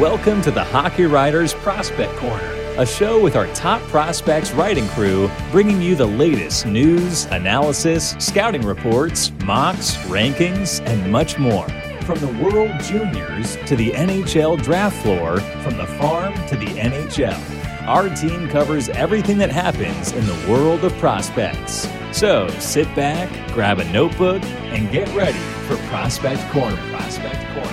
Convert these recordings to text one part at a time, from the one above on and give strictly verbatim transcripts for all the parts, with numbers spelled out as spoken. Welcome to the Hockey Writers Prospect Corner, a show with our top prospects writing crew, bringing you the latest news, analysis, scouting reports, mocks, rankings, and much more. From the World Juniors to the N H L draft floor, from the farm to the N H L, our team covers everything that happens in the world of prospects. So sit back, grab a notebook, and get ready for Prospect Corner. Prospect Corner.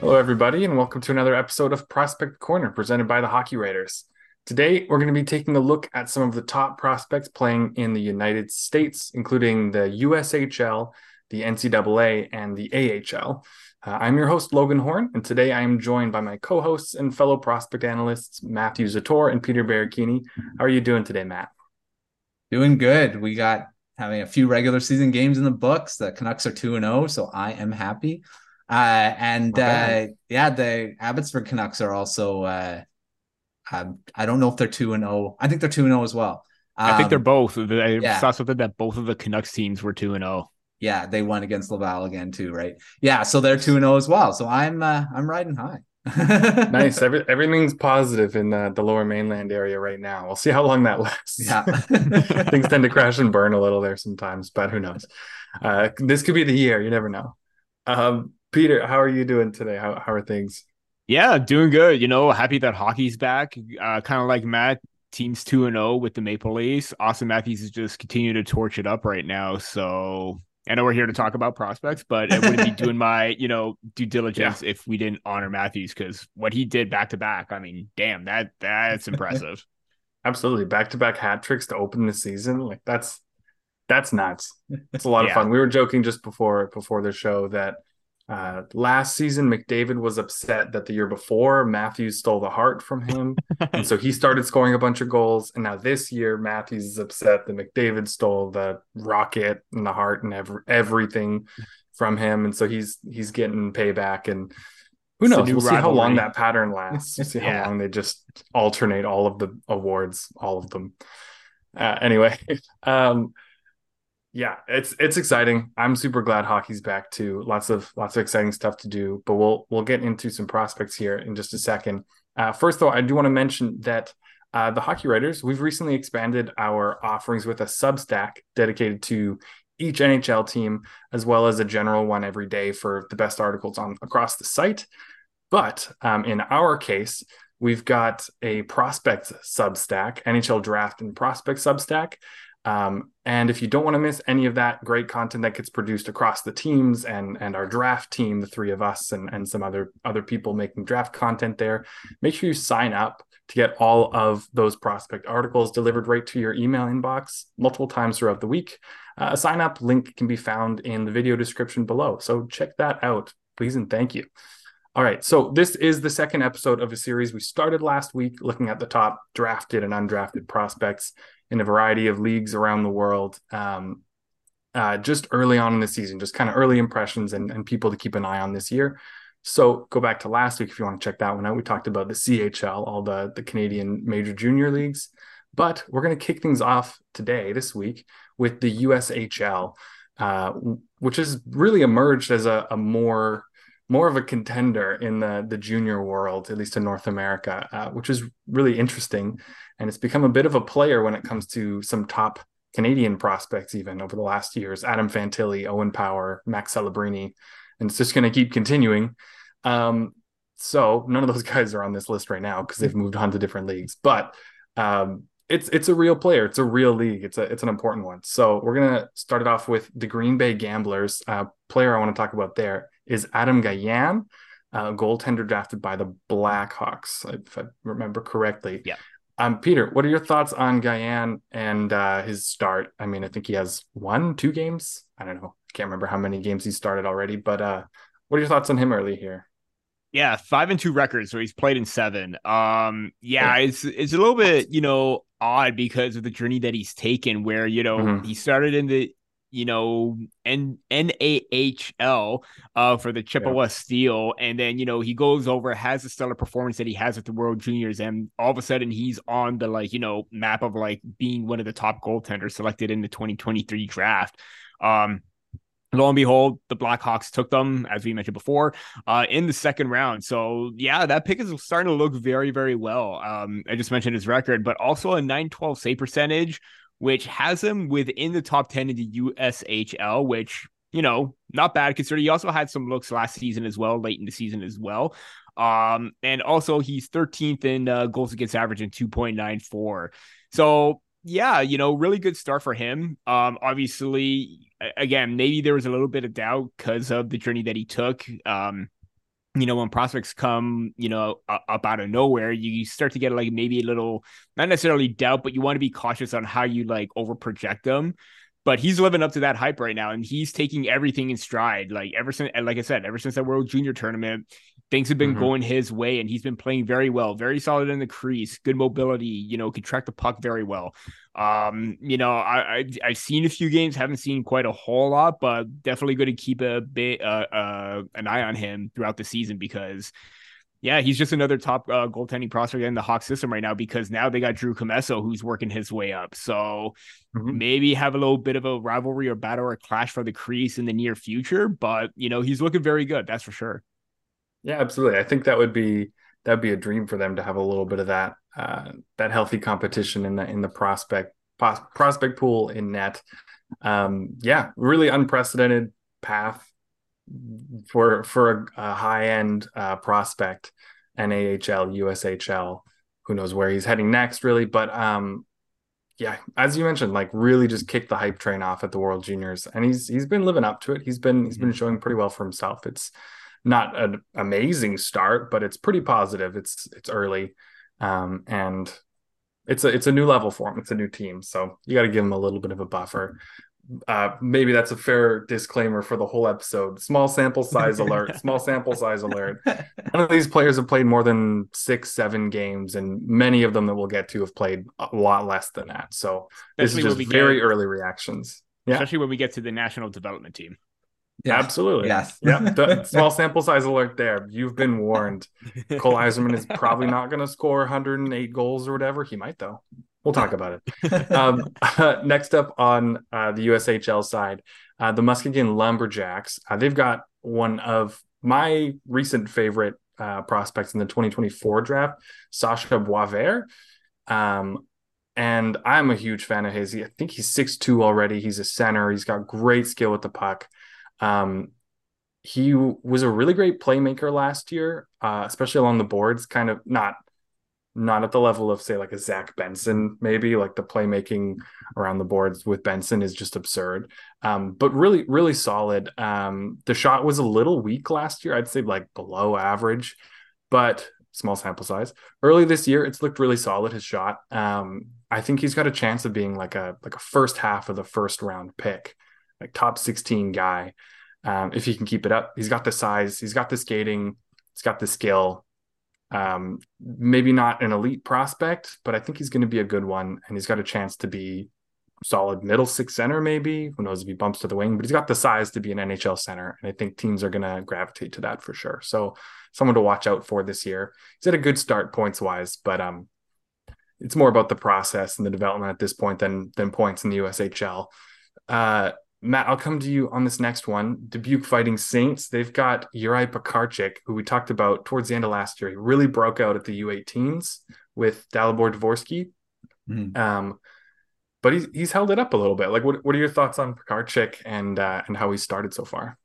Hello, everybody, and welcome to another episode of Prospect Corner, presented by the Hockey Writers. Today, we're going to be taking a look at some of the top prospects playing in the United States, including the U S H L, the N C double A, and the A H L. Uh, I'm your host, Logan Horn, and today I am joined by my co-hosts and fellow prospect analysts, Matthew Zator and Peter Baracchini. How are you doing today, Matt? Doing good. We got having a few regular season games in the books. The Canucks are two and oh, so I am happy. Uh, and okay. uh, yeah, the Abbotsford Canucks are also, uh, um, I don't know if they're two and oh, I think they're two and oh as well. Um, I think they're both. I yeah. saw something that both of the Canucks teams were two and oh. Yeah. They won against Laval again too. Right. Yeah. So they're two and oh as well. So I'm, uh, I'm riding high. Nice. Every, everything's positive in the, the lower mainland area right now. We'll see how long that lasts. Yeah. Things tend to crash and burn a little there sometimes, but who knows? Uh, this could be the year. You never know. Um, Peter, how are you doing today? How how are things? Yeah, doing good. You know, happy that hockey's back. Uh, kind of like Matt, team's two and oh with the Maple Leafs. Auston Matthews is just continuing to torch it up right now. So I know we're here to talk about prospects, but I wouldn't be doing my, you know, due diligence yeah. if we didn't honor Matthews, because what he did back to back, I mean, damn, that that's impressive. Absolutely. Back to back hat tricks to open the season. Like that's that's nuts. It's a lot yeah. of fun. We were joking just before before the show that Uh, last season, McDavid was upset that the year before Matthews stole the heart from him. And so he started scoring a bunch of goals. And now this year, Matthews is upset that McDavid stole the rocket and the heart and every, everything from him. And so he's, he's getting payback, and who knows? We'll rivalry. see how long that pattern lasts. We'll see how yeah. long they just alternate all of the awards, all of them. Uh, anyway, um, Yeah, it's it's exciting. I'm super glad hockey's back too. Lots of lots of exciting stuff to do, but we'll we'll get into some prospects here in just a second. Uh, first, though, I do want to mention that uh, the Hockey Writers, we've recently expanded our offerings with a Substack dedicated to each N H L team, as well as a general one every day for the best articles on across the site. But um, in our case, we've got a prospects Substack, N H L draft and prospect Substack. Um, and if you don't want to miss any of that great content that gets produced across the teams and, and our draft team, the three of us and, and some other, other people making draft content there, make sure you sign up to get all of those prospect articles delivered right to your email inbox multiple times throughout the week. Uh, a sign up link can be found in the video description below. So check that out, please. And thank you. All right, so this is the second episode of a series we started last week looking at the top drafted and undrafted prospects in a variety of leagues around the world, um, uh, just early on in the season, just kind of early impressions and, and people to keep an eye on this year. So go back to last week if you want to check that one out. We talked about the C H L, all the, the Canadian major junior leagues, but we're going to kick things off today, this week, with the U S H L, uh, which has really emerged as a, a more... more of a contender in the, the junior world, at least in North America, uh, which is really interesting. And it's become a bit of a player when it comes to some top Canadian prospects, even over the last years. Adam Fantilli, Owen Power, Max Celebrini, and it's just going to keep continuing. Um, so none of those guys are on this list right now because they've moved on to different leagues. But um, it's it's a real player. It's a real league. It's a it's an important one. So we're going to start it off with the Green Bay Gamblers. Uh, player I want to talk about there is Adam Guyane, a goaltender drafted by the Blackhawks, if I remember correctly. Yeah. Um, Peter, what are your thoughts on Guyane and uh, his start? I mean, I think he has one, two games. I don't know. Can't remember how many games he started already, but uh, what are your thoughts on him early here? Yeah, five and two records, so he's played in seven. Um, yeah, yeah. it's it's a little bit, you know, odd because of the journey that he's taken where, you know, mm-hmm. he started in the, you know, N- N A H L uh, for the Chippewa yeah. Steel. And then, you know, he goes over, has the stellar performance that he has at the World Juniors. And all of a sudden he's on the, like, you know, map of like being one of the top goaltenders selected in the twenty twenty-three draft. Um, Lo and behold, the Blackhawks took them, as we mentioned before, uh, in the second round. So, yeah, that pick is starting to look very, very well. Um, I just mentioned his record, but also a nine twelve save percentage, which has him within the top ten in the U S H L, which, you know, not bad considering he also had some looks last season as well, late in the season as well. Um, and also he's thirteenth in uh, goals against average in two point nine four. So, yeah, you know, really good start for him. Um, obviously, again, maybe there was a little bit of doubt because of the journey that he took. Um, you know, when prospects come, you know, up out of nowhere, you start to get like maybe a little, not necessarily doubt, but you want to be cautious on how you like over project them. But he's living up to that hype right now, and he's taking everything in stride. Like ever since, like I said, ever since that World Junior tournament, things have been mm-hmm. going his way, and he's been playing very well, very solid in the crease, good mobility, you know, could track the puck very well. Um, you know, I, I I've seen a few games, haven't seen quite a whole lot, but definitely going to keep a bit uh, uh an eye on him throughout the season because. Yeah, he's just another top uh, goaltending prospect in the Hawks system right now because now they got Drew Commesso, who's working his way up. So mm-hmm. maybe have a little bit of a rivalry or battle or clash for the crease in the near future. But, you know, he's looking very good. That's for sure. Yeah, absolutely. I think that would be that'd be a dream for them to have a little bit of that uh, that healthy competition in the, in the prospect pos- prospect pool in net. Um, yeah, really unprecedented path. for for a, a high-end uh, prospect, N A H L, U S H L, who knows where he's heading next, really. But, um, yeah, as you mentioned, like really just kicked the hype train off at the World Juniors. And he's he's been living up to it. He's been he's mm-hmm. been showing pretty well for himself. It's not an amazing start, but it's pretty positive. It's it's early. Um, and it's a, it's a new level for him. It's a new team. So you got to give him a little bit of a buffer. Uh, maybe that's a fair disclaimer for the whole episode. Small sample size alert, small sample size alert. None of these players have played more than six, seven games, and many of them that we'll get to have played a lot less than that. So especially this is just very get, early reactions. Yeah. Especially when we get to the national development team. Yeah, absolutely. Yes. Yeah. Small sample size alert there. You've been warned. Cole Eiserman is probably not going to score one hundred eight goals or whatever. He might, though. We'll talk about it. Um, uh, next up on uh, the U S H L side, uh, the Muskegon Lumberjacks. Uh, they've got one of my recent favorite uh, prospects in the twenty twenty-four draft, Sasha Boisvert. Um, and I'm a huge fan of his. I think he's six two already. He's a center. He's got great skill with the puck. Um, he was a really great playmaker last year, uh, especially along the boards, kind of not – Not at the level of, say, like a Zach Benson, maybe. Like the playmaking around the boards with Benson is just absurd. Um, but really, really solid. Um, the shot was a little weak last year. I'd say like below average, but small sample size. Early this year, it's looked really solid, his shot. Um, I think he's got a chance of being like a like a first half of the first round pick, like top sixteen guy. Um, if he can keep it up. He's got the size. He's got the skating. He's got the skill. Um, maybe not an elite prospect, but I think he's going to be a good one. And he's got a chance to be solid middle six center, maybe. Who knows if he bumps to the wing, but he's got the size to be an N H L center. And I think teams are going to gravitate to that for sure. So someone to watch out for this year. He's at a good start points wise, but, um, it's more about the process and the development at this point than, than points in the U S H L. Uh, Matt, I'll come to you on this next one. Dubuque Fighting Saints. They've got Uri Pekarcik, who we talked about towards the end of last year. He really broke out at the U eighteens with Dalibor Dvorsky. Mm-hmm. Um, but he's, he's held it up a little bit. Like, what, what are your thoughts on Pekarcik and uh, and how he started so far?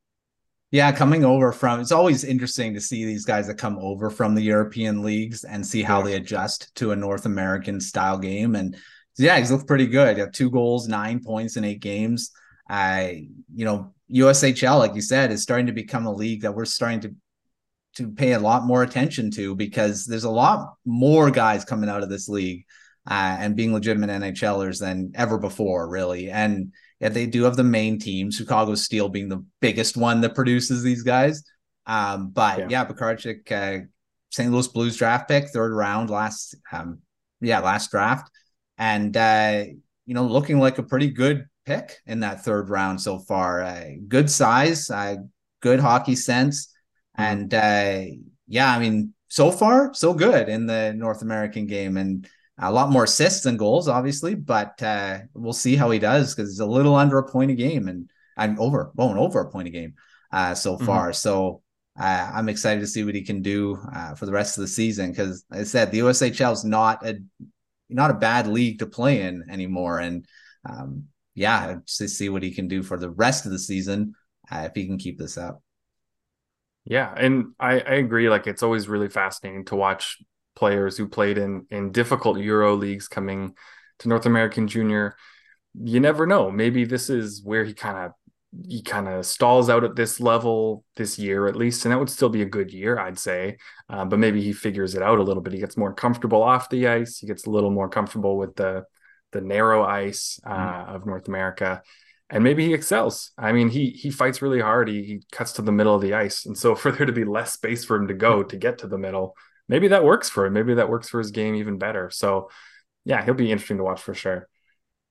Yeah, coming over from, it's always interesting to see these guys that come over from the European leagues and see how yeah. they adjust to a North American style game. And yeah, he's looked pretty good. He got two goals, nine points in eight games. I, you know, U S H L, like you said, is starting to become a league that we're starting to to pay a lot more attention to because there's a lot more guys coming out of this league uh, and being legitimate N H Lers than ever before, really. And yeah, they do have the main team, Chicago Steel being the biggest one that produces these guys. Um, but yeah, yeah Pekarcik, uh, Saint Louis Blues draft pick, third round last, um, yeah, last draft. And, uh, you know, looking like a pretty good pick in that third round so far. Uh, good size, uh, good hockey sense. And uh, yeah, I mean, so far, so good in the North American game and a lot more assists than goals, obviously, but uh, we'll see how he does because he's a little under a point a game. And and over, going over a point a game uh, so far. Mm-hmm. So uh, I'm excited to see what he can do uh, for the rest of the season, because like I said, the U S H L is not a not a bad league to play in anymore. And um, yeah, to see what he can do for the rest of the season uh, if he can keep this up. Yeah, and I, I agree. Like, it's always really fascinating to watch players who played in in difficult Euro leagues coming to North American Junior. You never know. Maybe this is where he kind of he kind of stalls out at this level this year, at least. And that would still be a good year, I'd say. Uh, but maybe he figures it out a little bit. He gets more comfortable off the ice. He gets a little more comfortable with the, the narrow ice uh, mm. of North America. And maybe he excels. I mean, he he fights really hard. He, he cuts to the middle of the ice. And so for there to be less space for him to go to get to the middle, maybe that works for him. Maybe that works for his game even better. So, yeah, he'll be interesting to watch for sure.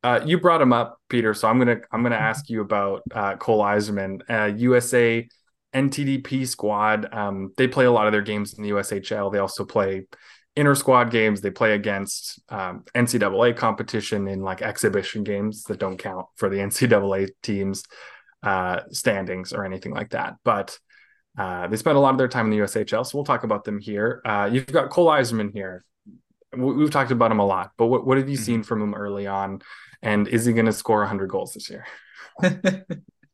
Uh, you brought him up, Peter, so I'm gonna I'm gonna ask you about uh, Cole Eiserman, uh, U S A N T D P squad. Um, they play a lot of their games in the U S H L. They also play inter squad games. They play against um, N C double A competition in like exhibition games that don't count for the N C double A teams uh, standings or anything like that. But uh, they spend a lot of their time in the U S H L, so we'll talk about them here. Uh, you've got Cole Eiserman here. We've talked about him a lot, but what, what have you seen from him early on? And is he going to score one hundred goals this year?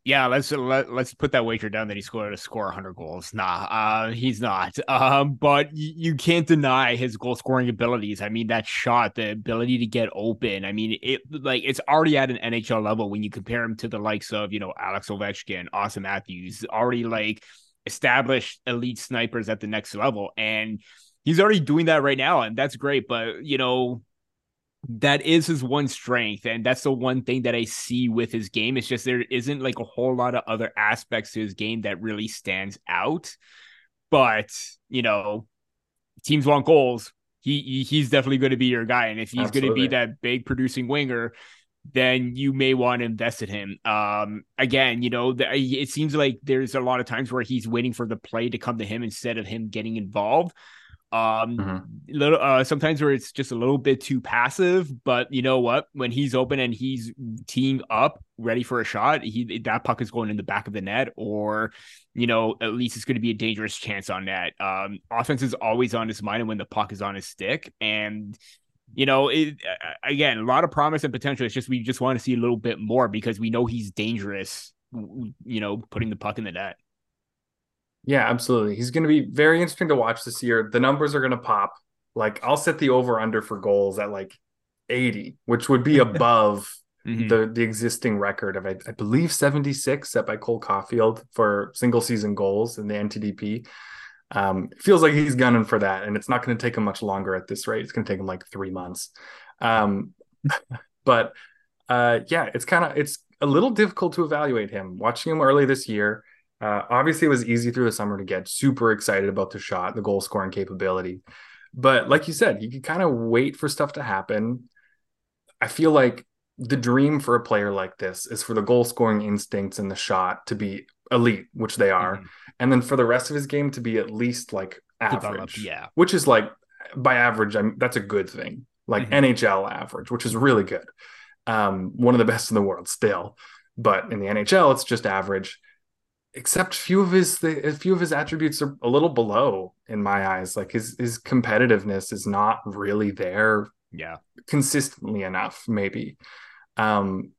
Yeah, let's let, let's put that wager down that he's going to score one hundred goals. Nah, uh, he's not. Um, but y- you can't deny his goal scoring abilities. I mean, that shot, the ability to get open. I mean, it like it's already at an N H L level when you compare him to the likes of, you know, Alex Ovechkin, Auston Matthews, already like established elite snipers at the next level. And he's already doing that right now, and that's great. But, you know, that is his one strength, and that's the one thing that I see with his game. It's just there isn't like a whole lot of other aspects to his game that really stands out. But, you know, teams want goals. He, he he's definitely going to be your guy, and if he's going to be that big producing winger, then you may want to invest in him. Um, again, you know, the, it seems like there's a lot of times where he's waiting for the play to come to him instead of him getting involved. Um, mm-hmm. little uh, sometimes where it's just a little bit too passive, but you know what? When he's open and he's teeing up, ready for a shot, he that puck is going in the back of the net, or you know, at least it's going to be a dangerous chance on net. Um, offense is always on his mind, and when the puck is on his stick, and you know, it, again, a lot of promise and potential. It's just we just want to see a little bit more because we know he's dangerous. You know, putting the puck in the net. Yeah, absolutely. He's going to be very interesting to watch this year. The numbers are going to pop. Like, I'll set the over-under for goals at like eighty, which would be above mm-hmm. the, the existing record of, I, I believe, seventy-six set by Cole Caulfield for single-season goals in the N T D P. Um, it feels like he's gunning for that, and it's not going to take him much longer at this rate. It's going to take him like three months. Um, but, uh, yeah, it's kind of it's a little difficult to evaluate him. Watching him early this year, Uh, obviously, it was easy through the summer to get super excited about the shot, the goal scoring capability. But like you said, you could kind of wait for stuff to happen. I feel like the dream for a player like this is for the goal scoring instincts and the shot to be elite, which they are. Mm-hmm. And then for the rest of his game to be at least like average, Developed, yeah. which is like by average, I mean, that's a good thing. Like mm-hmm. N H L average, which is really good. Um, one of the best in the world still. But in the N H L, it's just average. Except few of his a few of his attributes are a little below in my eyes. Like his his competitiveness is not really there, yeah, consistently enough. Maybe, um,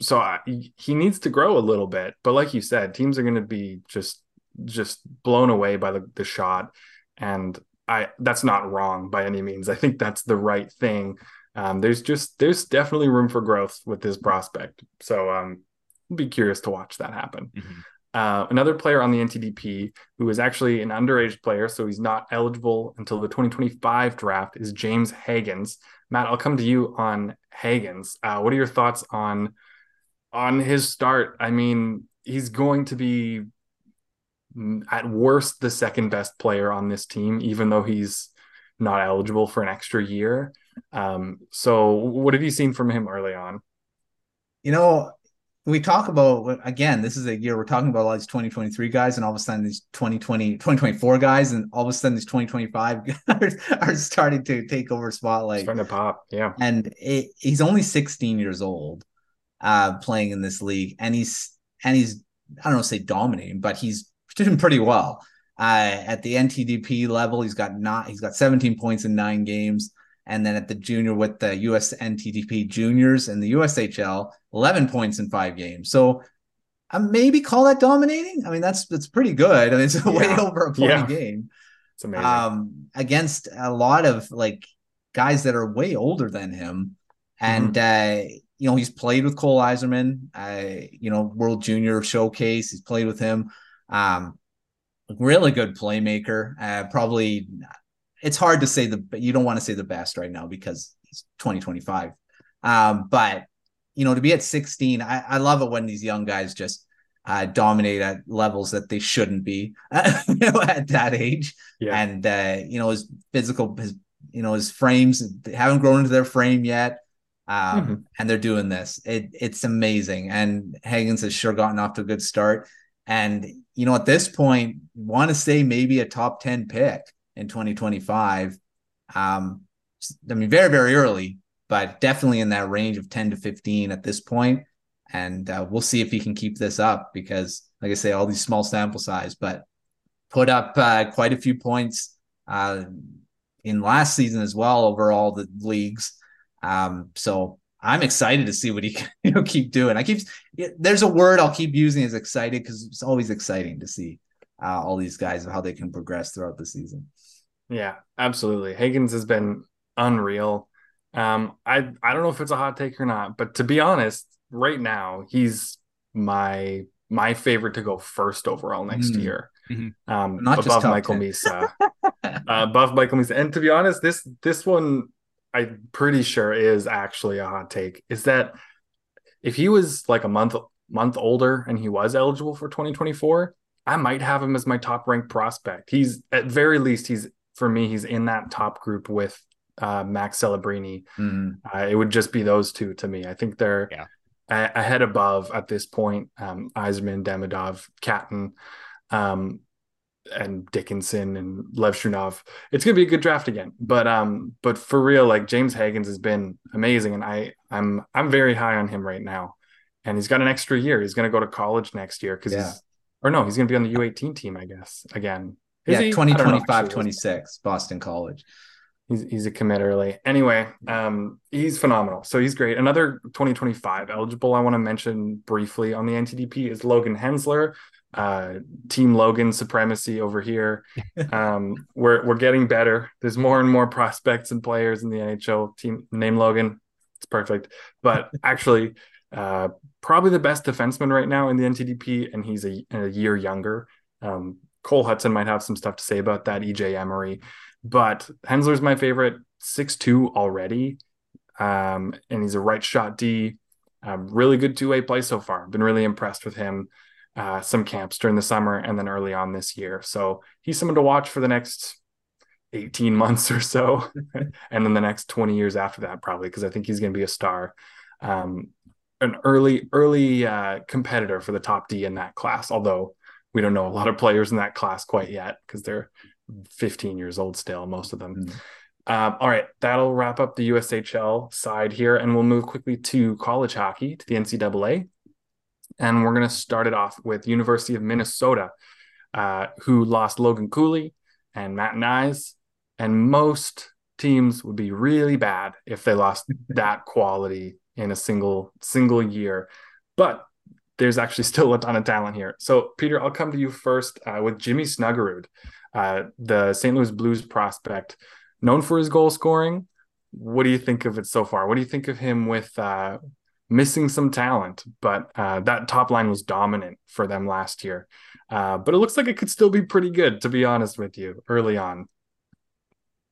so I, he needs to grow a little bit. But like you said, teams are going to be just just blown away by the, the shot, and I that's not wrong by any means. I think that's the right thing. Um, there's just there's definitely room for growth with this prospect. So um, I'll be curious to watch that happen. Mm-hmm. Uh, another player on the N T D P who is actually an underage player, so he's not eligible until the twenty twenty-five draft, is James Hagens. Matt, I'll come to you on Hagens. Uh, what are your thoughts on on his start? I mean, he's going to be at worst the second best player on this team, even though he's not eligible for an extra year. Um, so what have you seen from him early on? You know, we talk about, again, this is a year we're talking about all these twenty twenty-three guys, and all of a sudden these twenty twenty, twenty twenty-four guys, and all of a sudden these twenty twenty-five guys are starting to take over spotlight. Starting to pop, yeah. And it, he's only sixteen years old uh, playing in this league, and he's and he's, I don't know, say dominating, but he's doing pretty well. Uh, at the N T D P level, he's got not he's got seventeen points in nine games. And then at the junior with the U S N T D P juniors and the U S H L, eleven points in five games. So I maybe call that dominating. I mean, that's that's pretty good. I mean, it's yeah. way over a point yeah. game. It's amazing. Um, against a lot of like guys that are way older than him. And, mm-hmm. uh, you know, he's played with Cole Eiserman, uh, you know, World Junior Showcase. He's played with him. Um, really good playmaker. Uh, probably it's hard to say the, you don't want to say the best right now because he's twenty, twenty-five. Um, but, you know, to be at sixteen, I, I love it when these young guys just uh, dominate at levels that they shouldn't be you know, at that age. Yeah. And, uh, you know, his physical, his, you know, his frames, they haven't grown into their frame yet. Um, mm-hmm. And they're doing this. It, it's amazing. And Hagens has sure gotten off to a good start. And, you know, at this point, want to say maybe a top ten pick in twenty twenty-five. Um, I mean, very, very early, but definitely in that range of ten to fifteen at this point. And uh, we'll see if he can keep this up because, like I say, all these small sample size, but put up uh, quite a few points uh, in last season as well over all the leagues. Um, so I'm excited to see what he can you know, keep doing. I keep, there's a word I'll keep using is excited, because it's always exciting to see uh, all these guys and how they can progress throughout the season. Yeah, absolutely. Hagens has been unreal. Um, I, I don't know if it's a hot take or not, but to be honest, right now, he's my, my favorite to go first overall next mm-hmm. year. Mm-hmm. Um, not above Michael Misa, uh, above Michael Misa. And to be honest, this, this one, I'm pretty sure is actually a hot take, is that if he was like a month month older and he was eligible for twenty twenty-four, I might have him as my top ranked prospect. He's at very least, he's for me, he's in that top group with uh, Max Celebrini. Mm. Uh, it would just be those two to me. I think they're yeah. a- ahead above at this point. Um, Eiserman, Demidov, Catton, um, and Dickinson and Levshunov. It's going to be a good draft again, but, um, but for real, like James Hagens has been amazing. And I, I'm, I'm very high on him right now, and he's got an extra year. He's going to go to college next year. Cause yeah. he's, or no, he's going to be on the U eighteen team, I guess, again. Is yeah. He? twenty twenty-five, twenty-six Boston College. He's, he's a commit early anyway. Um, he's phenomenal. So he's great. Another twenty twenty-five eligible I want to mention briefly on the N T D P is Logan Hensler. Uh, Team Logan supremacy over here. Um, we're we're getting better. There's more and more prospects and players in the N H L. Team name Logan, it's perfect. But actually, uh, probably the best defenseman right now in the N T D P, and he's a, a year younger. Um, Cole Hudson might have some stuff to say about that. E J Emery, but Hensler's my favorite. six two already, um, and he's a right shot D. Um, really good two way play so far. Been really impressed with him. Uh, some camps during the summer and then early on this year. So he's someone to watch for the next eighteen months or so. And then the next twenty years after that, probably, because I think he's going to be a star. Um, an early, early uh, competitor for the top D in that class. Although we don't know a lot of players in that class quite yet, because they're fifteen years old still, most of them. Mm-hmm. Um, all right, that'll wrap up the U S H L side here. And we'll move quickly to college hockey, to the N C double A. And we're going to start it off with University of Minnesota, uh, who lost Logan Cooley and Matt Nyes. And most teams would be really bad if they lost that quality in a single single year. But there's actually still a ton of talent here. So, Peter, I'll come to you first uh, with Jimmy Snuggerud, uh, the Saint Louis Blues prospect, known for his goal scoring. What do you think of it so far? What do you think of him with uh, – missing some talent, but uh, that top line was dominant for them last year. Uh, but it looks like it could still be pretty good, to be honest with you, early on.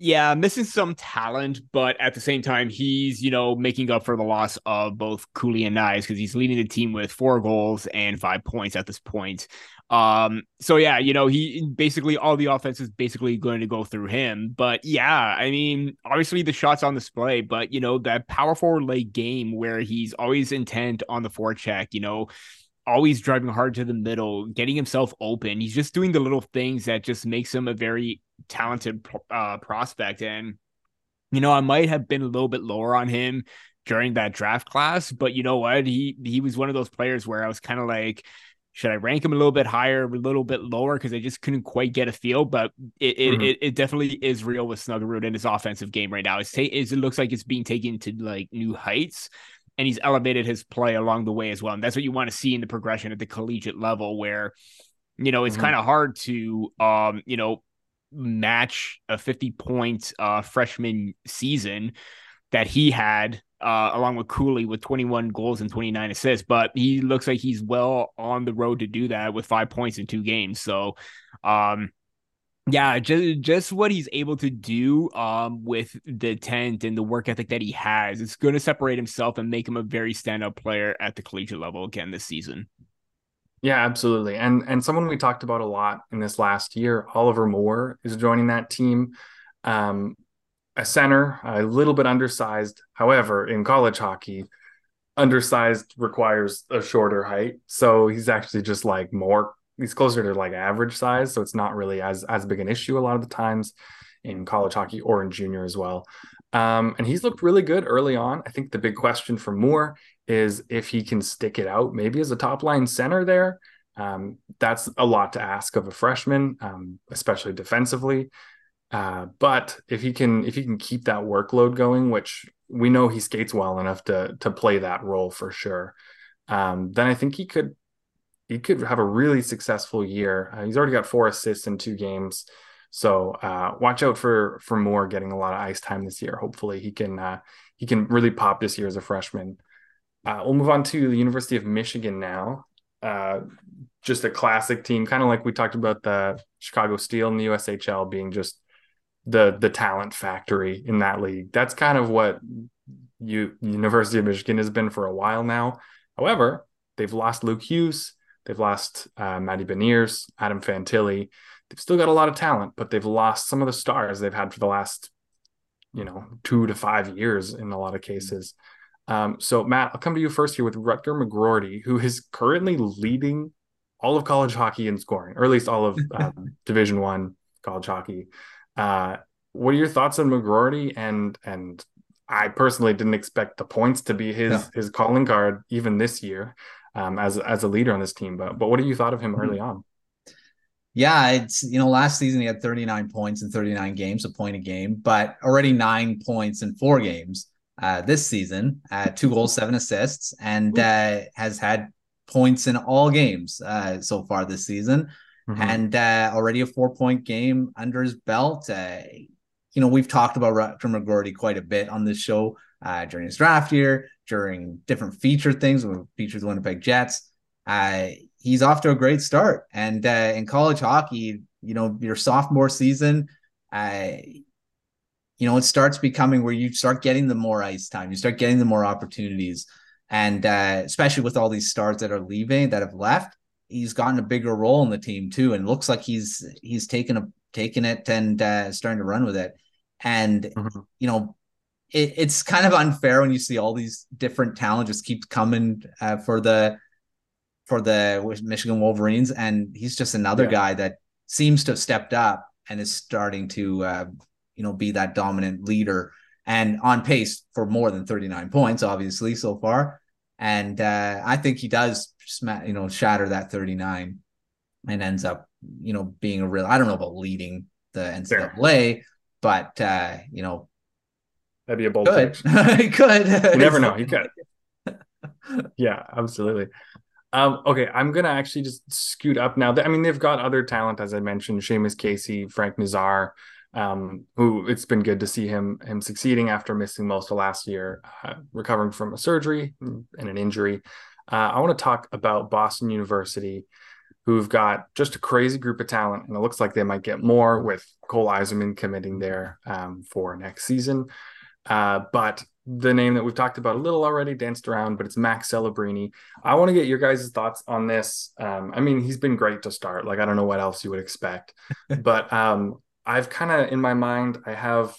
Yeah, missing some talent, but at the same time, he's, you know, making up for the loss of both Cooley and Nyes, because he's leading the team with four goals and five points at this point. Um, so yeah, you know, he basically all the offense is basically going to go through him. But yeah, I mean, obviously the shots on display, but you know, that power forward late game where he's always intent on the forecheck, you know, always driving hard to the middle, getting himself open. He's just doing the little things that just makes him a very talented uh, prospect. And, you know, I might have been a little bit lower on him during that draft class. But you know what? He he was one of those players where I was kind of like, should I rank him a little bit higher, a little bit lower? Because I just couldn't quite get a feel. But it it, mm-hmm. it, it definitely is real with Snuggerud in his offensive game right now. It's ta- is it looks like it's being taken to like new heights. And he's elevated his play along the way as well. And that's what you want to see in the progression at the collegiate level where, you know, it's mm-hmm. kind of hard to, um, you know, match a fifty point uh, freshman season that he had uh, along with Cooley with twenty-one goals and twenty-nine assists. But he looks like he's well on the road to do that with five points in two games. So, um, yeah, just just what he's able to do um, with the tent and the work ethic that he has, it's going to separate himself and make him a very standout player at the collegiate level again this season. Yeah, absolutely. And and someone we talked about a lot in this last year, Oliver Moore, is joining that team. Um, a center, a little bit undersized. However, in college hockey, undersized requires a shorter height. So he's actually just like more he's closer to like average size. So it's not really as, as big an issue a lot of the times in college hockey or in junior as well. Um, and he's looked really good early on. I think the big question for Moore is if he can stick it out, maybe as a top line center there. Um, that's a lot to ask of a freshman, um, especially defensively. Uh, but if he can, if he can keep that workload going, which we know he skates well enough to, to play that role for sure. Um, then I think he could, He could have a really successful year. Uh, he's already got four assists in two games. So uh, watch out for, for Moore getting a lot of ice time this year. Hopefully he can uh, he can really pop this year as a freshman. Uh, we'll move on to the University of Michigan now. Uh, just a classic team, kind of like we talked about the Chicago Steel and the U S H L being just the the talent factory in that league. That's kind of what you, University of Michigan has been for a while now. However, they've lost Luke Hughes. They've lost uh, Matty Beniers, Adam Fantilli. They've still got a lot of talent, but they've lost some of the stars they've had for the last, you know, two to five years in a lot of cases. Um, so, Matt, I'll come to you first here with Rutger McGroarty, who is currently leading all of college hockey in scoring, or at least all of um, Division One college hockey. Uh, what are your thoughts on McGroarty? And and I personally didn't expect the points to be his no. his calling card even this year. Um, as as a leader on this team, but but what have you thought of him early on? Yeah, it's you know last season he had thirty-nine points in thirty-nine games, a point a game, but already nine points in four games uh, this season. Uh, two goals, seven assists, and uh, has had points in all games uh, so far this season, mm-hmm. and uh, already a four-point game under his belt. Uh, you know we've talked about Rutger McGroarty quite a bit on this show. Uh, during his draft year, during different featured things, we featured the Winnipeg Jets. Uh, he's off to a great start. And uh, in college hockey, you know, your sophomore season, uh, you know, it starts becoming where you start getting the more ice time, you start getting the more opportunities. And uh, especially with all these stars that are leaving, that have left, he's gotten a bigger role in the team too. And it looks like he's, he's taken a, taken it and uh, starting to run with it. And, mm-hmm. you know, It, it's kind of unfair when you see all these different talent just keep coming uh, for the for the Michigan Wolverines, and he's just another yeah. guy that seems to have stepped up and is starting to uh, you know be that dominant leader and on pace for more than thirty-nine points, obviously so far. And uh, I think he does sm- you know shatter that thirty-nine and ends up you know being a real. I don't know about leading the N C double A, sure. but uh, you know. That'd be a bold good. He could. You never know. He could. Yeah, absolutely. Um, okay, I'm going to actually just scoot up now. I mean, they've got other talent, as I mentioned, Seamus Casey, Frank Nazar, um, who it's been good to see him him succeeding after missing most of last year, uh, recovering from a surgery and an injury. Uh, I want to talk about Boston University, who've got just a crazy group of talent, and it looks like they might get more with Cole Eiserman committing there um, for next season. Uh, but the name that we've talked about a little already danced around, but it's Max Celebrini. I want to get your guys' thoughts on this. Um, I mean, he's been great to start. Like, I don't know what else you would expect, but um, I've kind of in my mind, I have,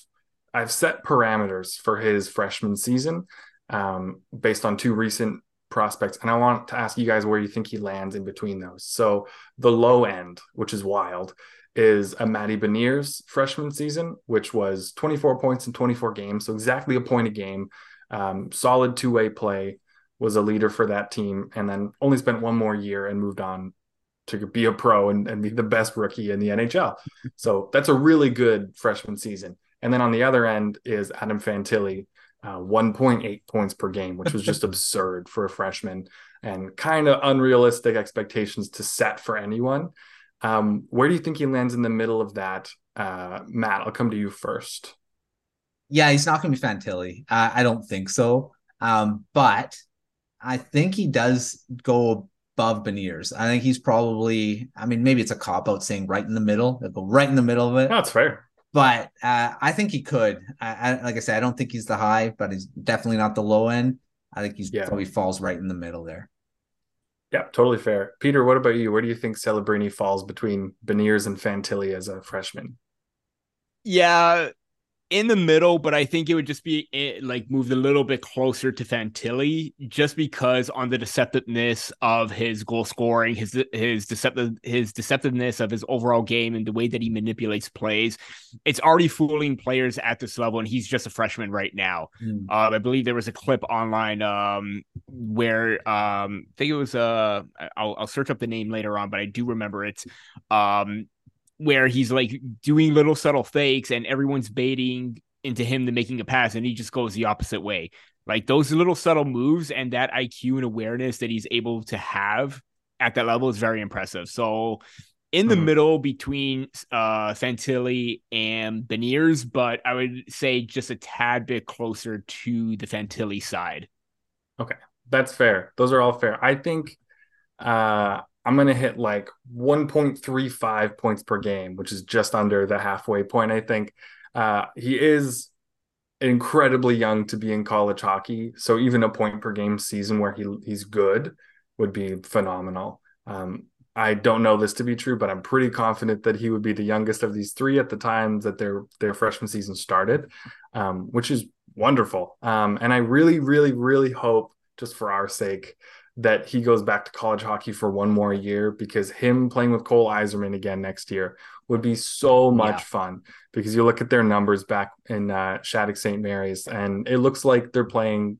I've set parameters for his freshman season um, based on two recent prospects. And I want to ask you guys where you think he lands in between those. So the low end, which is wild, is a Matty Beniers freshman season, which was twenty-four points in twenty-four games. So exactly a point a game, Um, solid two-way play, was a leader for that team, and then only spent one more year and moved on to be a pro and, and be the best rookie in the N H L. So that's a really good freshman season. And then on the other end is Adam Fantilli, uh, one point eight points per game, which was just absurd for a freshman and kind of unrealistic expectations to set for anyone. Um, where do you think he lands in the middle of that? Uh, Matt, I'll come to you first. Yeah, he's not going to be Fantilli. Uh, I don't think so. Um, but I think he does go above Beniers. I think he's probably, I mean, maybe it's a cop-out saying right in the middle. They'll go right in the middle of it. That's fair. But uh, I think he could. I, I, like I said, I don't think he's the high, but he's definitely not the low end. I think he's yeah. probably falls right in the middle there. Yeah, totally fair. Peter, what about you? Where do you think Celebrini falls between Beniers and Fantilli as a freshman? Yeah, in the middle, but I think it would just be it, like moved a little bit closer to Fantilli just because on the deceptiveness of his goal scoring, his his deceptive his deceptiveness of his overall game and the way that he manipulates plays, it's already fooling players at this level, and he's just a freshman right now. Mm. Uh, I believe there was a clip online um, where um, I think it was uh I'll, I'll search up the name later on, but I do remember it. Um, where he's like doing little subtle fakes and everyone's baiting into him to making a pass. And he just goes the opposite way. Like those little subtle moves and that I Q and awareness that he's able to have at that level is very impressive. So in the mm-hmm. middle between uh, Fantilli and Beniers, but I would say just a tad bit closer to the Fantilli side. Okay. That's fair. Those are all fair. I think, uh, I'm going to hit like one point three five points per game, which is just under the halfway point, I think. Uh, he is incredibly young to be in college hockey, so even a point per game season where he he's good would be phenomenal. Um, I don't know this to be true, but I'm pretty confident that he would be the youngest of these three at the time that their, their freshman season started, um, which is wonderful. Um, and I really, really, really hope, just for our sake, that he goes back to college hockey for one more year, because him playing with Cole Eiserman again next year would be so much yeah. fun, because you look at their numbers back in uh, Shattuck Saint Mary's and it looks like they're playing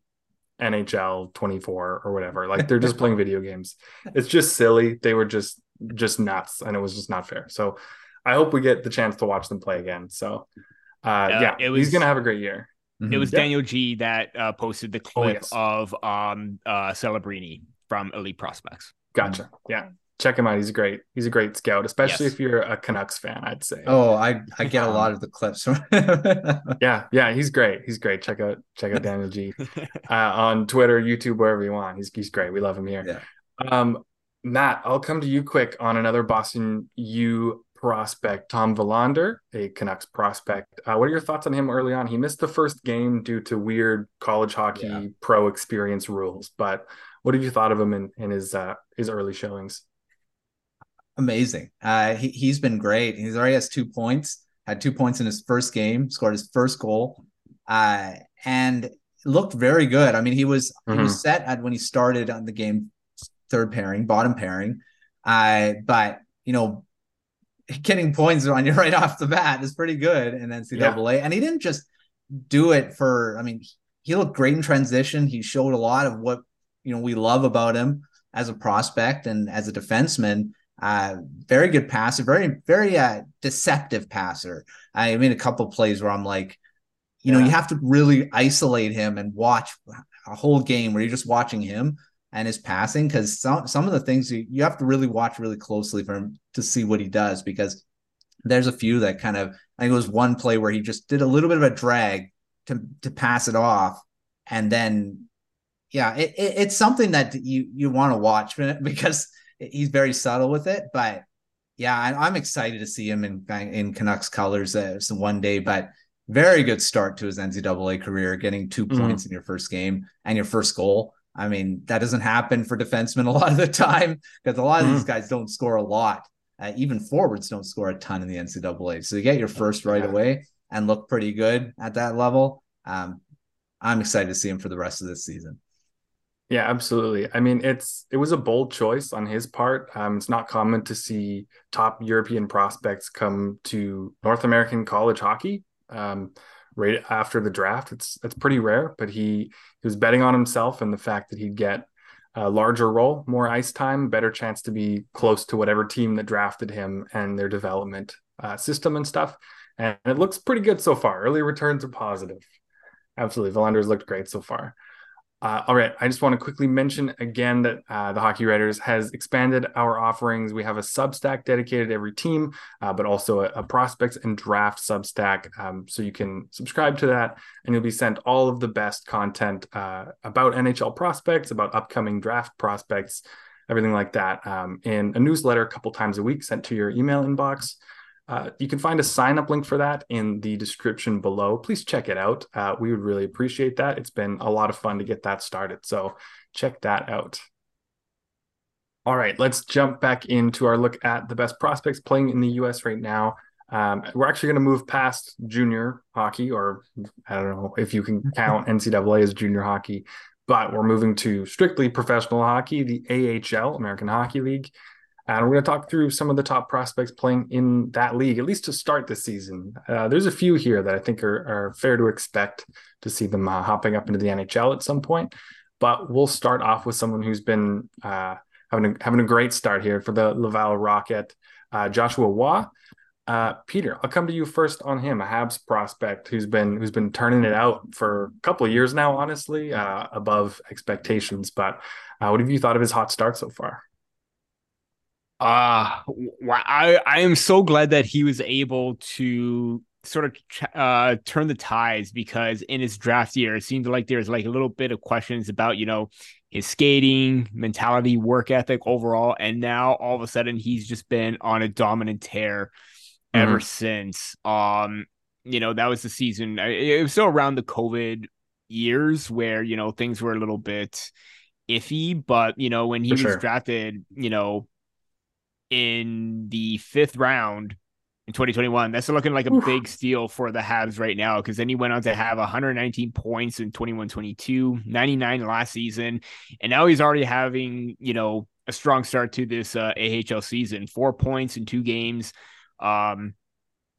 N H L twenty-four or whatever. Like they're just playing video games. It's just silly. They were just, just nuts, and it was just not fair. So I hope we get the chance to watch them play again. So uh, yeah, yeah it was... he's going to have a great year. Mm-hmm. It was yep. Daniel G that uh, posted the clip oh, yes. of um, uh, Celebrini from Elite Prospects. Gotcha. Mm-hmm. Yeah. Check him out. He's great. He's a great scout, especially yes. if you're a Canucks fan, I'd say. Oh, I, I get um, a lot of the clips. yeah. Yeah. He's great. He's great. Check out, check out Daniel G uh, on Twitter, YouTube, wherever you want. He's, he's great. We love him here. Yeah. Um, Matt, I'll come to you quick on another Boston U prospect, Tom Villander, a Canucks prospect. Uh, what are your thoughts on him early on? He missed the first game due to weird college hockey yeah. pro experience rules, but what have you thought of him in, in his uh, his early showings? Amazing. Uh, he, he's been great. He's already has two points, had two points in his first game, scored his first goal, uh, and looked very good. I mean, he was, mm-hmm. he was set at when he started on the game, third pairing, bottom pairing, uh, but, you know, getting points on you right off the bat is pretty good in N C double A. Yeah. And he didn't just do it for, I mean, he looked great in transition. He showed a lot of what, you know, we love about him as a prospect and as a defenseman. Uh, very good passer, very, very uh, deceptive passer. I made a couple of plays where I'm like, you yeah. know, you have to really isolate him and watch a whole game where you're just watching him and his passing, because some, some of the things you, you have to really watch really closely for him to see what he does, because there's a few that kind of, I think it was one play where he just did a little bit of a drag to to pass it off. And then, yeah, it, it it's something that you, you want to watch because he's very subtle with it. But yeah, I, I'm excited to see him in, in Canucks colors uh, one day, but very good start to his N C double A career, getting two mm-hmm. points in your first game and your first goal. I mean, that doesn't happen for defensemen a lot of the time, because a lot of mm. these guys don't score a lot. Uh, even forwards don't score a ton in the N C double A. So you get your first right yeah. away and look pretty good at that level. Um, I'm excited to see him for the rest of this season. Yeah, absolutely. I mean, it's it was a bold choice on his part. Um, it's not common to see top European prospects come to North American college hockey. Um, right after the draft. It's that's pretty rare, but he, he was betting on himself and the fact that he'd get a larger role, more ice time, better chance to be close to whatever team that drafted him and their development uh, system and stuff. And it looks pretty good so far. Early returns are positive. Absolutely. Vilander's looked great so far. Uh, all right. I just want to quickly mention again that uh, the Hockey Writers has expanded our offerings. We have a Substack dedicated to every team, uh, but also a, a prospects and draft Substack. Um, so you can subscribe to that and you'll be sent all of the best content uh, about N H L prospects, about upcoming draft prospects, everything like that um, in a newsletter a couple times a week sent to your email inbox. Uh, you can find a sign-up link for that in the description below. Please check it out. Uh, we would really appreciate that. It's been a lot of fun to get that started, so check that out. All right, let's jump back into our look at the best prospects playing in the U S right now. Um, we're actually going to move past junior hockey, or I don't know if you can count N C double A as junior hockey, but we're moving to strictly professional hockey, the A H L, American Hockey League. And we're going to talk through some of the top prospects playing in that league, at least to start this season. Uh, there's a few here that I think are, are fair to expect to see them uh, hopping up into the N H L at some point. But we'll start off with someone who's been uh, having, a, having a great start here for the Laval Rocket, uh, Joshua Waugh. Uh, Peter, I'll come to you first on him, a Habs prospect who's been who's been turning it out for a couple of years now, honestly, uh, above expectations. But uh, what have you thought of his hot start so far? Uh, I, I am so glad that he was able to sort of uh, turn the tides, because in his draft year, it seemed like there was like a little bit of questions about, you know, his skating, mentality, work ethic overall. And now all of a sudden he's just been on a dominant tear ever mm-hmm. since. Um, you know, that was the season. It was still around the COVID years where, you know, things were a little bit iffy, but, you know, when he For was sure. drafted, you know, in the fifth round in twenty twenty-one, that's looking like a Oof. big steal for the Habs right now, because then he went on to have one hundred nineteen points in twenty-one twenty-two, ninety-nine last season, and now he's already having, you know, a strong start to this uh, A H L season. Four points in two games. Um,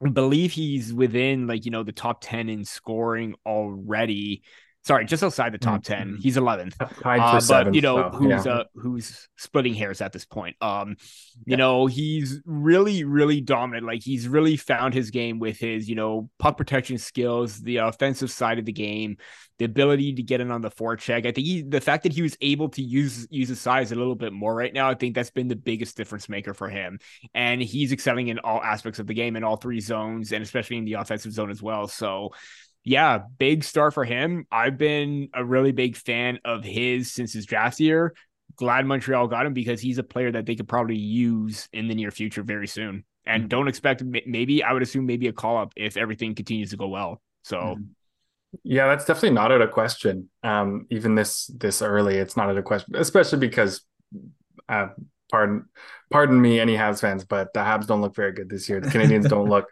I believe he's within, like, you know, the top ten in scoring already. Sorry, just outside the top ten. He's eleventh. Uh, but, you know, so, who's yeah. uh, who's splitting hairs at this point. Um, You yeah. know, he's really, really dominant. Like, he's really found his game with his, you know, puck protection skills, the offensive side of the game, the ability to get in on the forecheck. I think he, the fact that he was able to use use his size a little bit more right now, I think that's been the biggest difference maker for him. And he's excelling in all aspects of the game, in all three zones, and especially in the offensive zone as well. So, yeah, big star for him. I've been a really big fan of his since his draft year. Glad Montreal got him, because he's a player that they could probably use in the near future very soon. And mm-hmm. don't expect maybe, I would assume maybe a call-up if everything continues to go well. So, yeah, that's definitely not out of question. Um, even this this early, it's not out of question, especially because, uh, pardon pardon me, any Habs fans, but the Habs don't look very good this year. The Canadians don't look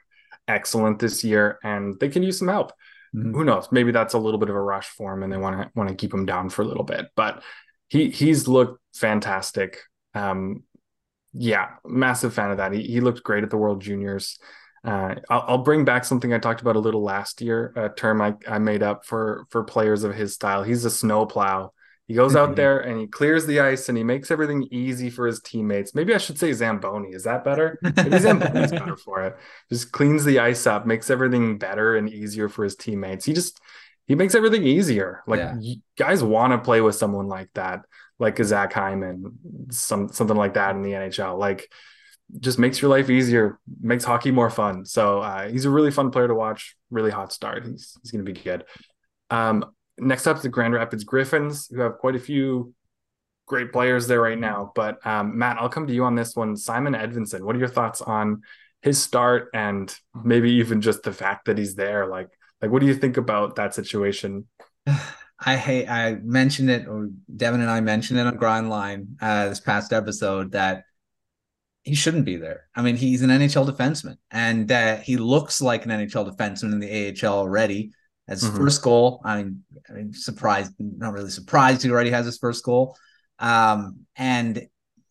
excellent this year, and they can use some help. Mm-hmm. Who knows? Maybe that's a little bit of a rush for him and they want to want to keep him down for a little bit. But he he's looked fantastic. Um, yeah, massive fan of that. He he looked great at the World Juniors. Uh, I'll, I'll bring back something I talked about a little last year, a term I, I made up for, for players of his style. He's a snowplow. He goes out there and he clears the ice and he makes everything easy for his teammates. Maybe I should say Zamboni. Is that better? Maybe Zamboni's better for it. Just cleans the ice up, makes everything better and easier for his teammates. He just, he makes everything easier. Like yeah. guys want to play with someone like that, like a Zach Hyman, some, something like that in the N H L. Like, just makes your life easier, makes hockey more fun. So uh, he's a really fun player to watch. Really hot start. He's, he's going to be good. Um, Next up is the Grand Rapids Griffins, who have quite a few great players there right now. But um, Matt, I'll come to you on this one. Simon Edvinsson, what are your thoughts on his start and maybe even just the fact that he's there? Like, like what do you think about that situation? I hate, I mentioned it, or Devin and I mentioned it on Grindline uh, this past episode, that he shouldn't be there. I mean, he's an N H L defenseman, and uh, he looks like an N H L defenseman in the A H L already. As mm-hmm. first goal, I mean, I mean, surprised, not really surprised. He already has his first goal. Um, and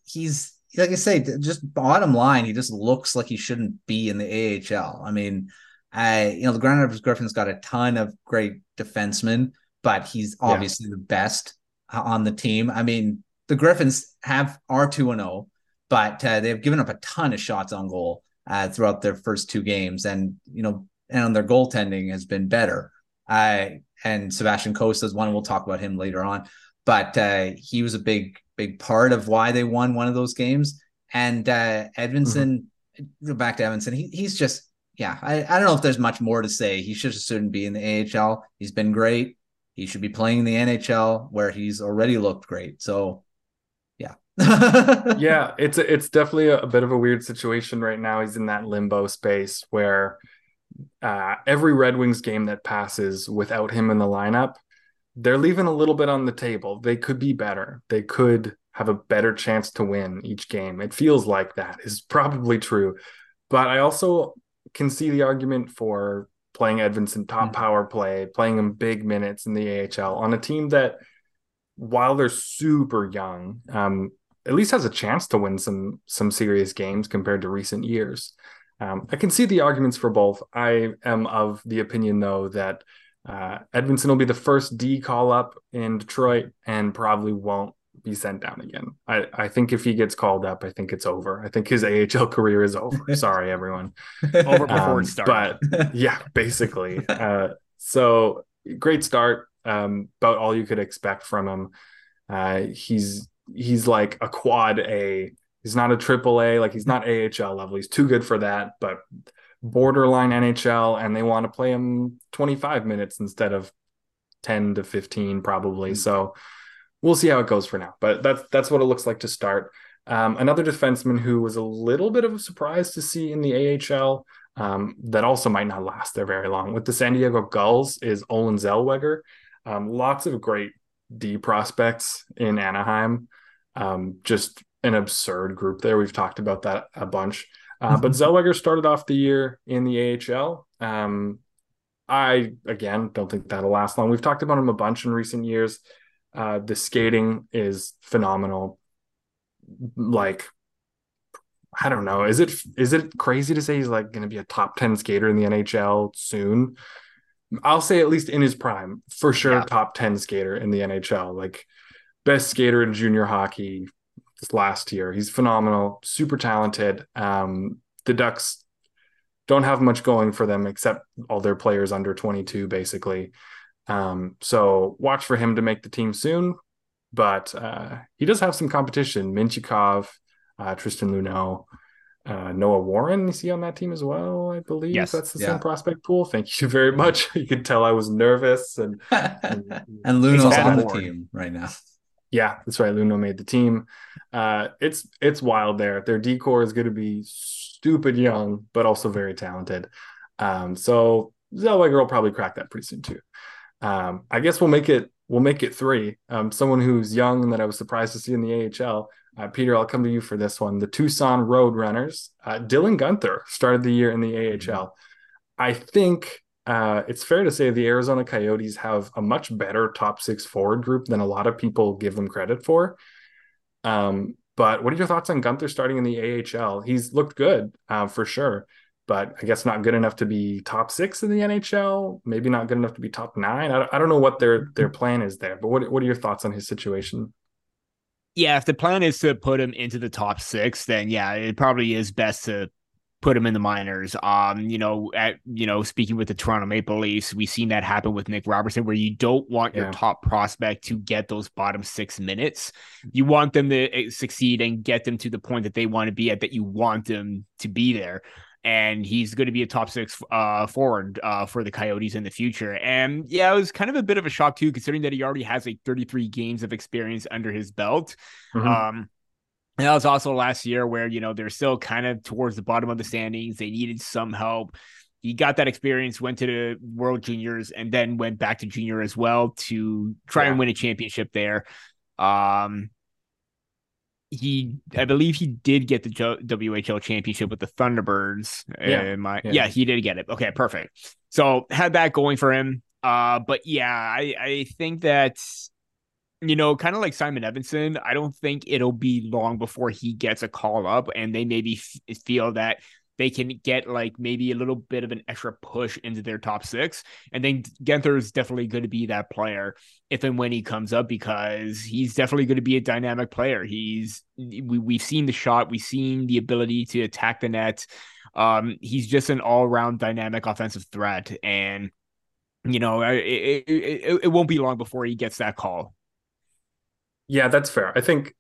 he's, like I say, just bottom line, he just looks like he shouldn't be in the A H L. I mean, Uh, you know, the Grand Rapids Griffins got a ton of great defensemen, but he's obviously yeah. the best on the team. I mean, the Griffins have are two and zero, but uh, they've given up a ton of shots on goal uh, throughout their first two games, and you know, and their goaltending has been better. Uh, and Sebastian Costa's one. We'll talk about him later on, but uh, he was a big, big part of why they won one of those games. And uh, Edvinsson, mm-hmm. back to Edvinsson, he he's just. Yeah, I, I don't know if there's much more to say. He should, shouldn't be in the A H L. He's been great. He should be playing in the N H L where he's already looked great. So, yeah. yeah, it's a, it's definitely a, a bit of a weird situation right now. He's in that limbo space where uh, every Red Wings game that passes without him in the lineup, they're leaving a little bit on the table. They could be better. They could have a better chance to win each game. It feels like that is probably true. But I also... can see the argument for playing Edvinsson top power play, playing him big minutes in the A H L on a team that, while they're super young, um, at least has a chance to win some some serious games compared to recent years. Um, I can see the arguments for both. I am of the opinion, though, that uh, Edvinsson will be the first D call-up in Detroit and probably won't be sent down again. I, I think if he gets called up, I think it's over. I think his A H L career is over. Sorry, everyone. Over before um, it starts. But yeah, basically. Uh, so great start. Um, about all you could expect from him. Uh, he's he's like a quad A. He's not a triple A. Like he's not A H L level. He's too good for that. But borderline N H L, and they want to play him twenty-five minutes instead of ten to fifteen, probably. Mm-hmm. So. We'll see how it goes for now, but that's that's what it looks like to start. Um, another defenseman who was a little bit of a surprise to see in the A H L um, that also might not last there very long with the San Diego Gulls is Olin Zellweger. Um, lots of great D prospects in Anaheim. Um, just an absurd group there. We've talked about that a bunch. Uh, but Zellweger started off the year in the A H L. Um, I, again, don't think that'll last long. We've talked about him a bunch in recent years. Uh, the skating is phenomenal. Like, I don't know. Is it is it crazy to say he's like going to be a top ten skater in the N H L soon? I'll say at least in his prime, for sure, yeah. Top ten skater in the N H L. Like, best skater in junior hockey this last year. He's phenomenal, super talented. Um, the Ducks don't have much going for them except all their players under twenty-two, basically. Um, so watch for him to make the team soon, but, uh, he does have some competition. Minchikov, uh, Tristan Luneau, uh, Noah Warren, is he on that team as well? I believe yes. That's the yeah. same prospect pool. Thank you very much. You could tell I was nervous and, and, and Luneau's on the team right now. Yeah, that's right. Luneau made the team. Uh, it's, it's wild there. Their decor is going to be stupid young, but also very talented. Um, so Zellweger will probably crack that pretty soon too. Um, I guess we'll make it, we'll make it three. Um, someone who's young and that I was surprised to see in the A H L, uh, Peter, I'll come to you for this one. The Tucson Roadrunners, uh, Dylan Guenther started the year in the A H L. I think, uh, it's fair to say the Arizona Coyotes have a much better top six forward group than a lot of people give them credit for. Um, but what are your thoughts on Guenther starting in the A H L? He's looked good, uh, for sure. But I guess not good enough to be top six in the N H L, maybe not good enough to be top nine. I don't, I don't know what their their plan is there, but what what are your thoughts on his situation? Yeah, if the plan is to put him into the top six, then yeah, it probably is best to put him in the minors. Um, you know, at you know, speaking with the Toronto Maple Leafs, we've seen that happen with Nick Robertson, where you don't want yeah. your top prospect to get those bottom six minutes. You want them to succeed and get them to the point that they want to be at, that you want them to be there. And he's going to be a top six uh, forward uh, for the Coyotes in the future. And yeah, it was kind of a bit of a shock too, considering that he already has like thirty-three games of experience under his belt. Mm-hmm. Um, and that was also last year where, you know, they're still kind of towards the bottom of the standings. They needed some help. He got that experience, went to the World Juniors, and then went back to junior as well to try yeah. and win a championship there. Um He, I believe he did get the W H L championship with the Thunderbirds. Yeah, my, yeah. yeah, he did get it. Okay, perfect. So had that going for him. Uh, but yeah, I, I think that, you know, kind of like Simon Edvinsson, I don't think it'll be long before he gets a call up and they maybe f- feel that they can get like maybe a little bit of an extra push into their top six. And then Genther is definitely going to be that player if and when he comes up, because he's definitely going to be a dynamic player. He's we, we've seen the shot. We've seen the ability to attack the net. Um, he's just an all-around dynamic offensive threat. And, you know, it, it, it, it won't be long before he gets that call. Yeah, that's fair. I think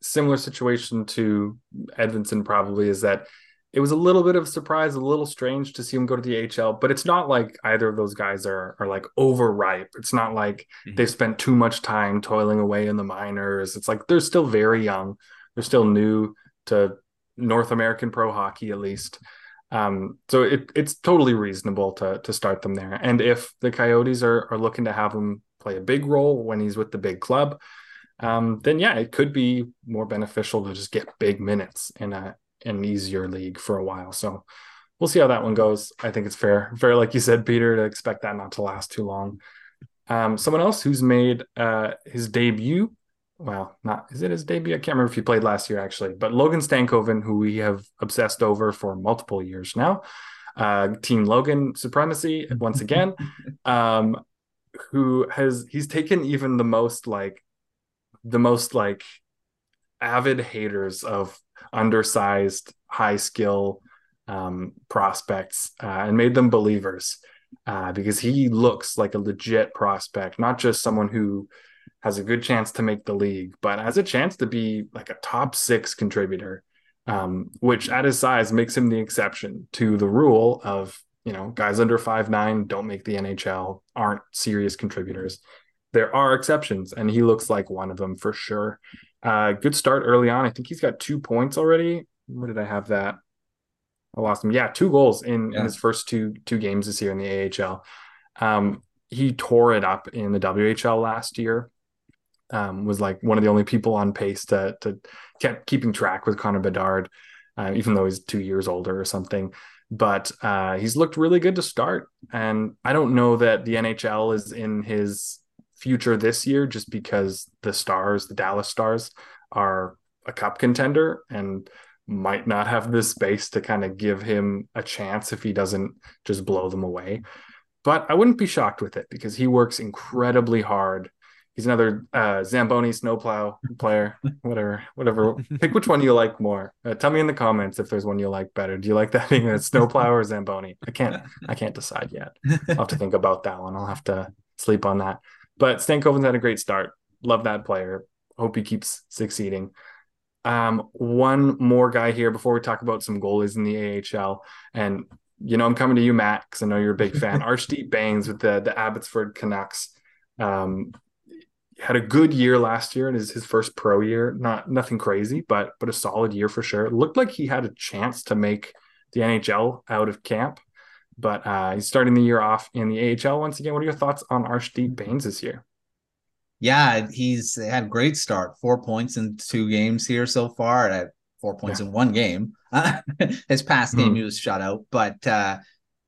similar situation to Edvinsson probably is that it was a little bit of a surprise, a little strange to see him go to the H L, but it's not like either of those guys are are like overripe. It's not like mm-hmm. they've spent too much time toiling away in the minors. It's like they're still very young. They're still new to North American pro hockey, at least. Um, so it, it's totally reasonable to to start them there. And if the Coyotes are are looking to have him play a big role when he's with the big club, um, then yeah, it could be more beneficial to just get big minutes in a an easier league for a while. So we'll see how that one goes. I think it's fair, fair, like you said, Peter, to expect that not to last too long. Um, someone else who's made uh, his debut, well, not, is it his debut? I can't remember if he played last year actually, but Logan Stankoven, who we have obsessed over for multiple years now, uh, Team Logan supremacy once again, um, who has, he's taken even the most like, the most like avid haters of undersized, high skill um, prospects uh, and made them believers uh, because he looks like a legit prospect, not just someone who has a good chance to make the league, but has a chance to be like a top six contributor, um, which at his size makes him the exception to the rule of, you know, guys under five nine don't make the N H L, aren't serious contributors. There are exceptions, and he looks like one of them for sure. Uh, good start early on. I think he's got two points already. Where did I have that? I lost him. Yeah, two goals in, yeah. in his first two two games this year in the A H L. Um, he tore it up in the W H L last year. Um, was like one of the only people on pace to to kept keeping track with Connor Bedard, uh, even though he's two years older or something. But uh, he's looked really good to start, and I don't know that the N H L is in his future this year, just because the Stars, the Dallas Stars, are a cup contender and might not have this space to kind of give him a chance if he doesn't just blow them away. But I wouldn't be shocked with it because he works incredibly hard. He's another uh, Zamboni snowplow player, whatever, whatever. Pick which one you like more. Uh, tell me in the comments if there's one you like better. Do you like that thing that's snowplow or Zamboni? I can't, I can't decide yet. I'll have to think about that one. I'll have to sleep on that. But Stankoven's had a great start. Love that player. Hope he keeps succeeding. Um, one more guy here before we talk about some goalies in the A H L. And, you know, I'm coming to you, Matt, because I know you're a big fan. Archdeep Baines with the, the Abbotsford Canucks. Um, had a good year last year and is his first pro year. Not Nothing crazy, but, but a solid year for sure. It looked like he had a chance to make the N H L out of camp. But uh, he's starting the year off in the A H L once again. What are your thoughts on Archdeep Baines this year? Yeah, he's had a great start. Four points in two games here so far. At four points yeah. in one game. His past game, mm. he was shut out. But uh,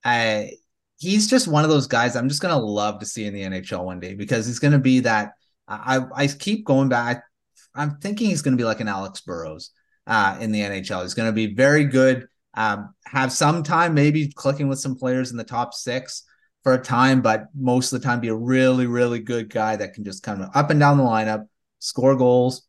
I, he's just one of those guys I'm just going to love to see in the N H L one day, because he's going to be that. I, I keep going back. I'm thinking he's going to be like an Alex Burrows uh, in the N H L. He's going to be very good. Um, have some time, maybe clicking with some players in the top six for a time, but most of the time be a really, really good guy that can just come up and down the lineup, score goals,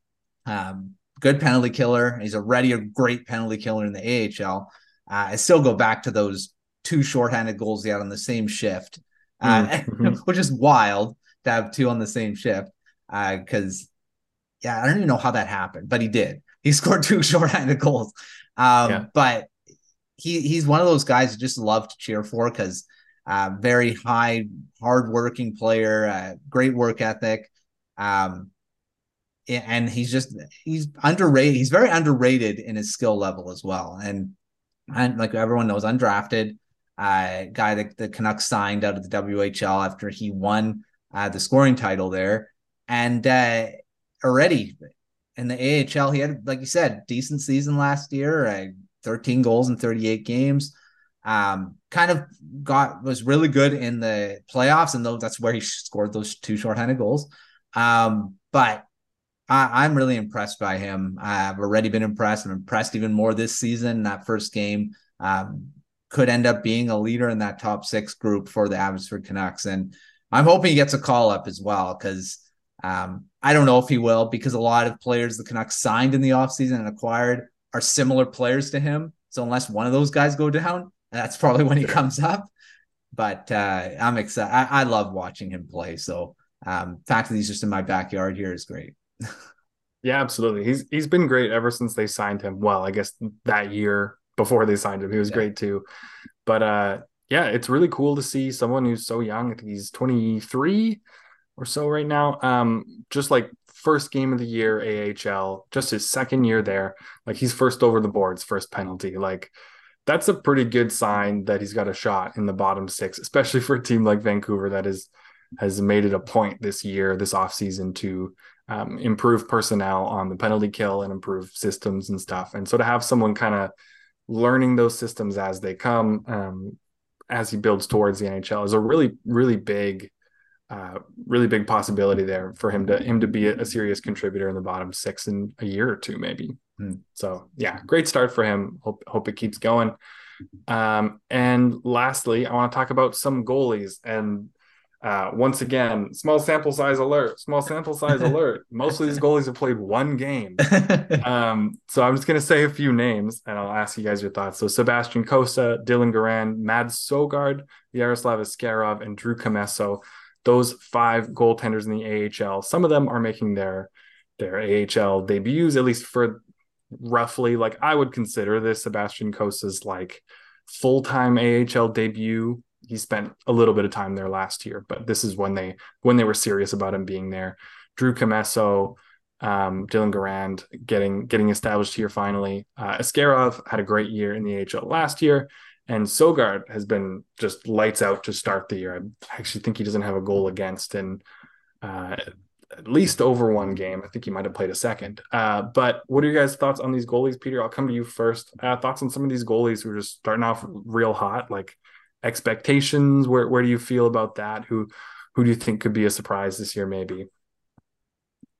um, good penalty killer. He's already a great penalty killer in the A H L. Uh, I still go back to those two shorthanded goals he had on the same shift, uh, mm-hmm. which is wild to have two on the same shift. Uh, cause yeah, I don't even know how that happened, but he did. He scored two shorthanded goals. Um, yeah. but He he's one of those guys I just love to cheer for, because uh, very high, hardworking player, uh, great work ethic, um, and he's just he's underrated. He's very underrated in his skill level as well. And, and like everyone knows, undrafted uh, guy that the Canucks signed out of the W H L after he won uh, the scoring title there, and uh, already in the A H L he had, like you said, decent season last year. Uh, thirteen goals in thirty-eight games, um, kind of got, was really good in the playoffs. And though that's where he scored those two shorthanded goals. Um, but I, I'm really impressed by him. I've already been impressed. I'm impressed even more this season. That first game um, could end up being a leader in that top six group for the Abbotsford Canucks. And I'm hoping he gets a call up as well, because um, I don't know if he will, because a lot of players the Canucks signed in the offseason and acquired are similar players to him. So unless one of those guys go down, that's probably when he comes up. But uh, I'm excited. I-, I love watching him play. So um, the fact that he's just in my backyard here is great. Yeah, absolutely. He's he's been great ever since they signed him. Well, I guess that year before they signed him, he was yeah. great too. But uh, yeah, it's really cool to see someone who's so young. I think he's twenty-three or so right now. Um, just like first game of the year A H L, just his second year there. Like he's first over the boards, first penalty. Like that's a pretty good sign that he's got a shot in the bottom six, especially for a team like Vancouver that is has made it a point this year, this offseason to Um, improve personnel on the penalty kill and improve systems and stuff. And so to have someone kind of learning those systems as they come, um, as he builds towards the N H L is a really, really big, uh, really big possibility there for him to him to be a, a serious contributor in the bottom six in a year or two, maybe. Mm. So yeah, great start for him. Hope, hope it keeps going. Um, and lastly, I want to talk about some goalies and Uh, once again, small sample size alert, small sample size alert. Most of these goalies have played one game. Um, so I'm just going to say a few names and I'll ask you guys your thoughts. So Sebastian Kosa, Dylan Guerin, Mads Sogard, Yaroslav Askarov, and Drew Commesso. Those five goaltenders in the A H L. Some of them are making their, their A H L debuts, at least for roughly, like I would consider this Sebastian Kosa's like full-time A H L debut. He spent a little bit of time there last year, but this is when they when they were serious about him being there. Drew Commesso, um, Dylan Guerin getting getting established here finally. Uh, Askarov had a great year in the A H L last year, and Sogard has been just lights out to start the year. I actually think he doesn't have a goal against in uh, at least over one game. I think he might have played a second. Uh, but what are your guys' thoughts on these goalies, Peter? I'll come to you first. Uh, thoughts on some of these goalies who are just starting off real hot, like expectations. Where where do you feel about that? Who who do you think could be a surprise this year? Maybe.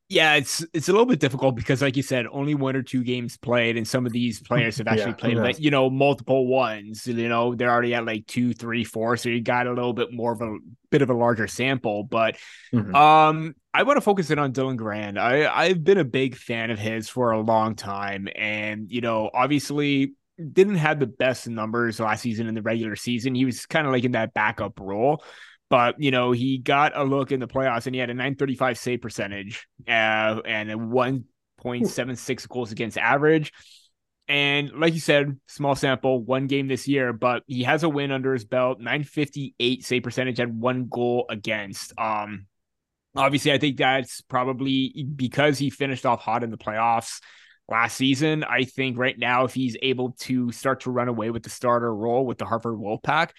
Yeah, it's it's a little bit difficult because, like you said, only one or two games played, and some of these players have actually yeah, played yeah. like you know multiple ones. You know, they're already at like two, three, four, so you got a little bit more of a bit of a larger sample. But mm-hmm. um, I want to focus in on Dylan Guerin. I I've been a big fan of his for a long time, and you know, obviously. Didn't have the best numbers last season in the regular season. He was kind of like in that backup role, but you know, he got a look in the playoffs and he had a nine thirty-five save percentage uh, and a one point seven six goals against average. And like you said, small sample, one game this year, but he has a win under his belt, nine fifty-eight save percentage and one goal against. Um, obviously I think that's probably because he finished off hot in the playoffs last season. I think right now, if he's able to start to run away with the starter role with the Hartford Wolfpack,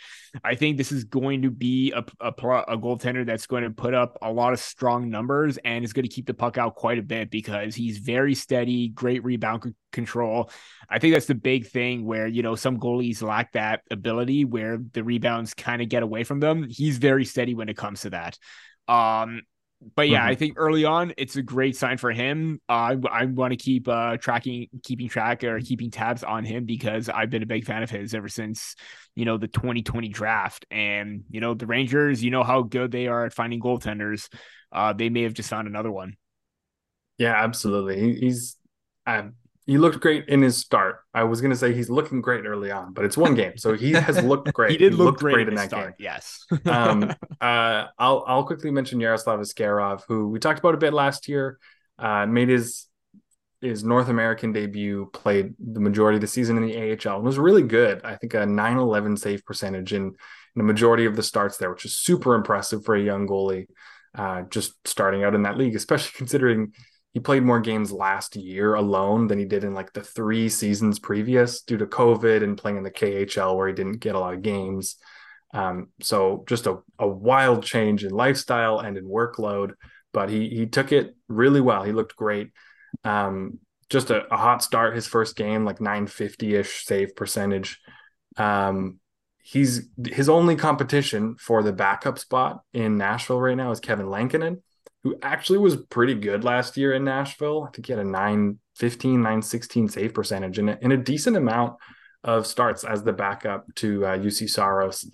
I think this is going to be a, a, a goaltender that's going to put up a lot of strong numbers and is going to keep the puck out quite a bit because he's very steady, great rebound c- control. I think that's the big thing where, you know, some goalies lack that ability where the rebounds kind of get away from them. He's very steady when it comes to that. Um, But yeah, mm-hmm. I think early on, it's a great sign for him. Uh, I, I want to keep uh, tracking, keeping track or keeping tabs on him because I've been a big fan of his ever since, you know, the twenty twenty draft. And, you know, the Rangers, you know how good they are at finding goaltenders. Uh, they may have just found another one. Yeah, absolutely. He's um, he looked great in his start. I was going to say he's looking great early on, but it's one game. So he has looked great. he did he look great, great in that start, game. Yes. um, uh, I'll I'll quickly mention Yaroslav Askarov, who we talked about a bit last year, uh, made his, his North American debut, played the majority of the season in the A H L, and was really good. I think a nine eleven save percentage in, in the majority of the starts there, which is super impressive for a young goalie uh, just starting out in that league, especially considering he played more games last year alone than he did in like the three seasons previous due to COVID and playing in the K H L where he didn't get a lot of games. Um, so just a, a wild change in lifestyle and in workload, but he he took it really well. He looked great. Um, just a, a hot start, his first game, like nine fifty-ish save percentage. Um, he's his only competition for the backup spot in Nashville right now is Kevin Lankinen, who actually was pretty good last year in Nashville. I think he had a nine fifteen, nine sixteen save percentage and a, and a decent amount of starts as the backup to uh, U C Saros.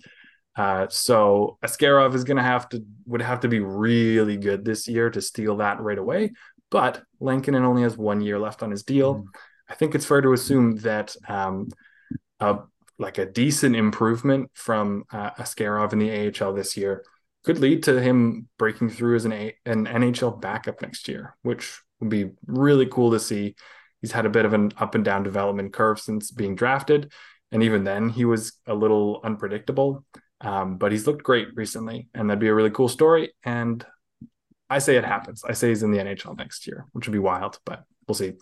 Uh, so Askarov is going to have to, would have to be really good this year to steal that right away. But Lankinen only has one year left on his deal. Mm. I think it's fair to assume that um, a, like a decent improvement from uh, Askarov in the A H L this year could lead to him breaking through as an, a- an N H L backup next year, which would be really cool to see. He's had a bit of an up and down development curve since being drafted. And even then he was a little unpredictable. Um, but he's looked great recently, and that'd be a really cool story. And I say it happens. I say he's in the N H L next year, which would be wild, but we'll see.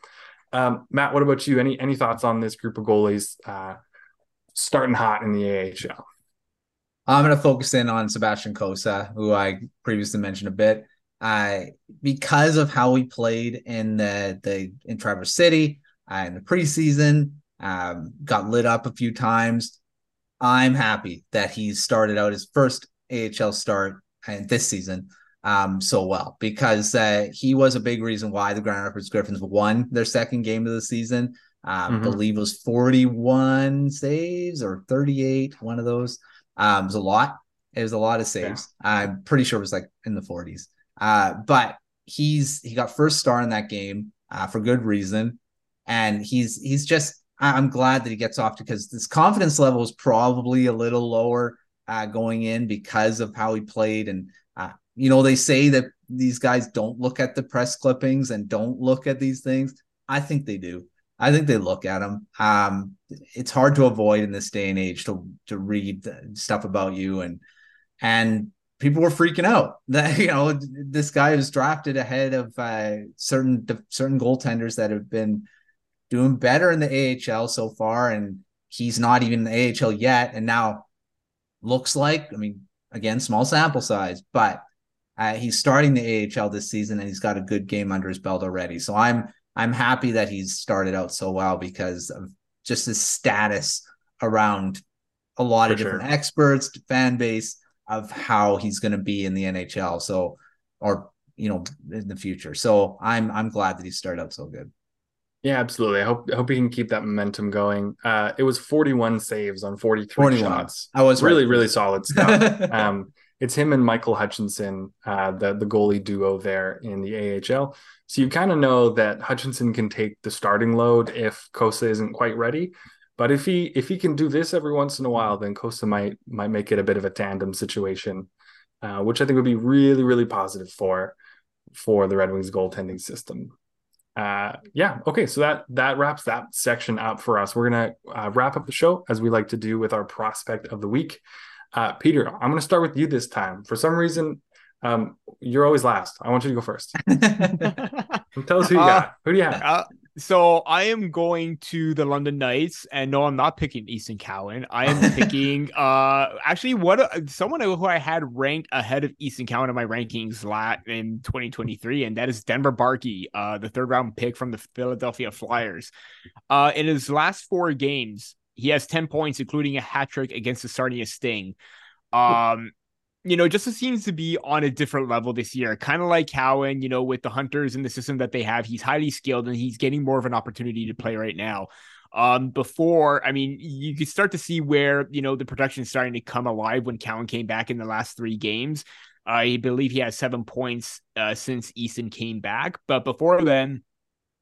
Um, Matt, what about you? Any any thoughts on this group of goalies uh, starting hot in the A H L? I'm going to focus in on Sebastian Kosa, who I previously mentioned a bit. Uh, because of how he played in the, the in Traverse City uh, in the preseason, um, got lit up a few times. I'm happy that he started out his first A H L start and this season um, so well, because uh, he was a big reason why the Grand Rapids Griffins won their second game of the season. I um, mm-hmm. believe it was forty-one saves or thirty-eight, one of those. Um, it was a lot. It was a lot of saves. Yeah. I'm pretty sure it was like in the forties. Uh, but he's he got first star in that game uh, for good reason, and he's he's just. I'm glad that he gets off because this confidence level is probably a little lower uh, going in because of how he played. And, uh, you know, they say that these guys don't look at the press clippings and don't look at these things. I think they do. I think they look at them. Um, it's hard to avoid in this day and age to, to read stuff about you. And, and people were freaking out that, you know, this guy was drafted ahead of uh, certain, certain goaltenders that have been doing better in the A H L so far, and he's not even in the A H L yet. And now looks like, I mean, again, small sample size, but uh, he's starting the A H L this season, and he's got a good game under his belt already. So I'm I'm happy that he's started out so well because of just his status around a lot For of different sure. experts, fan base, of how he's going to be in the N H L. So, or, you know, in the future. So I'm I'm glad that he started out so good. Yeah, absolutely. I hope I hope he can keep that momentum going. Uh, it was forty-one saves on forty-three forty-one shots. I was really, right. really solid stuff. um, it's him and Michael Hutchinson, uh, the, the goalie duo there in the A H L. So you kind of know that Hutchinson can take the starting load if Kosa isn't quite ready. But if he if he can do this every once in a while, then Kosa might might make it a bit of a tandem situation, uh, which I think would be really, really positive for for the Red Wings goaltending system. Uh, yeah. Okay. So that, that wraps that section up for us. We're going to uh, wrap up the show as we like to do with our prospect of the week. Uh, Peter, I'm going to start with you this time. For some reason, um, you're always last. I want you to go first. Tell us who you uh, got. Who do you have? Uh, so I am going to the London Knights, and no, I'm not picking Easton Cowan. I am picking, uh, actually what, a, someone who I had ranked ahead of Easton Cowan in my rankings lot in twenty twenty-three. And that is Denver Barkey, uh, the third round pick from the Philadelphia Flyers. Uh, in his last four games, he has ten points, including a hat trick against the Sarnia Sting. Um, You know, just seems to be on a different level this year, kind of like Cowan, you know, with the Hunters and the system that they have. He's highly skilled, and he's getting more of an opportunity to play right now. Um, before, I mean, you could start to see where, you know, the production is starting to come alive when Cowan came back in the last three games. I believe he has seven points uh, since Easton came back. But before then,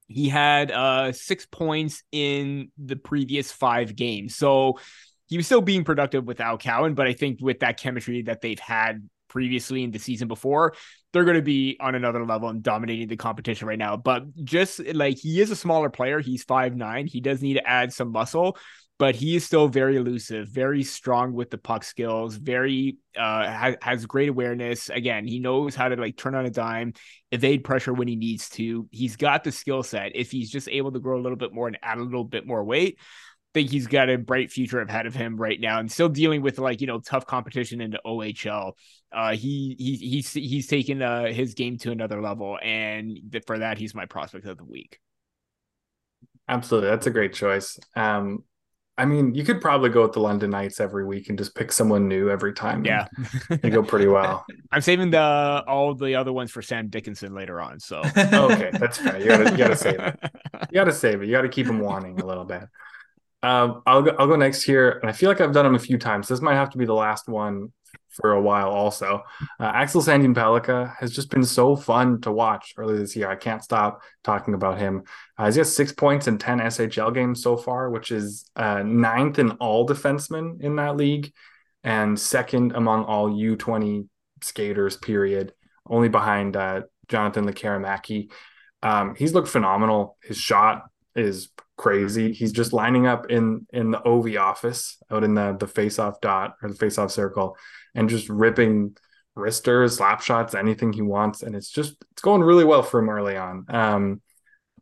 he had uh, six points in the previous five games. So he was still being productive without Cowan, but I think with that chemistry that they've had previously in the season before, they're going to be on another level and dominating the competition right now. But just like, he is a smaller player. He's five nine. He does need to add some muscle, but he is still very elusive, very strong with the puck skills, very uh, ha- has great awareness. Again, he knows how to like turn on a dime, evade pressure when he needs to. He's got the skill set. If he's just able to grow a little bit more and add a little bit more weight, think he's got a bright future ahead of him right now, and still dealing with like, you know, tough competition in the O H L. Uh, he, he, he's, he's taken uh, his game to another level. And for that, he's my prospect of the week. Absolutely. That's a great choice. Um, I mean, you could probably go with the London Knights every week and just pick someone new every time. Yeah. They go pretty well. I'm saving the, all the other ones for Sam Dickinson later on. So, okay, that's fair. You gotta, you gotta save it. You gotta save it. You gotta keep him wanting a little bit. Um, I'll go, I'll go next here, and I feel like I've done them a few times. This might have to be the last one for a while also. Uh, Axel Sandin-Pelica has just been so fun to watch early this year. I can't stop talking about him. Uh, he's got six points in ten S H L games so far, which is uh, ninth in all defensemen in that league and second among all U twenty skaters, period, only behind uh, Jonathan Lekaramaki. Um, he's looked phenomenal. His shot is crazy. He's just lining up in in the O V office out in the the face-off dot or the face-off circle and just ripping wristers, slap shots, anything he wants. And it's just it's going really well for him early on. Um,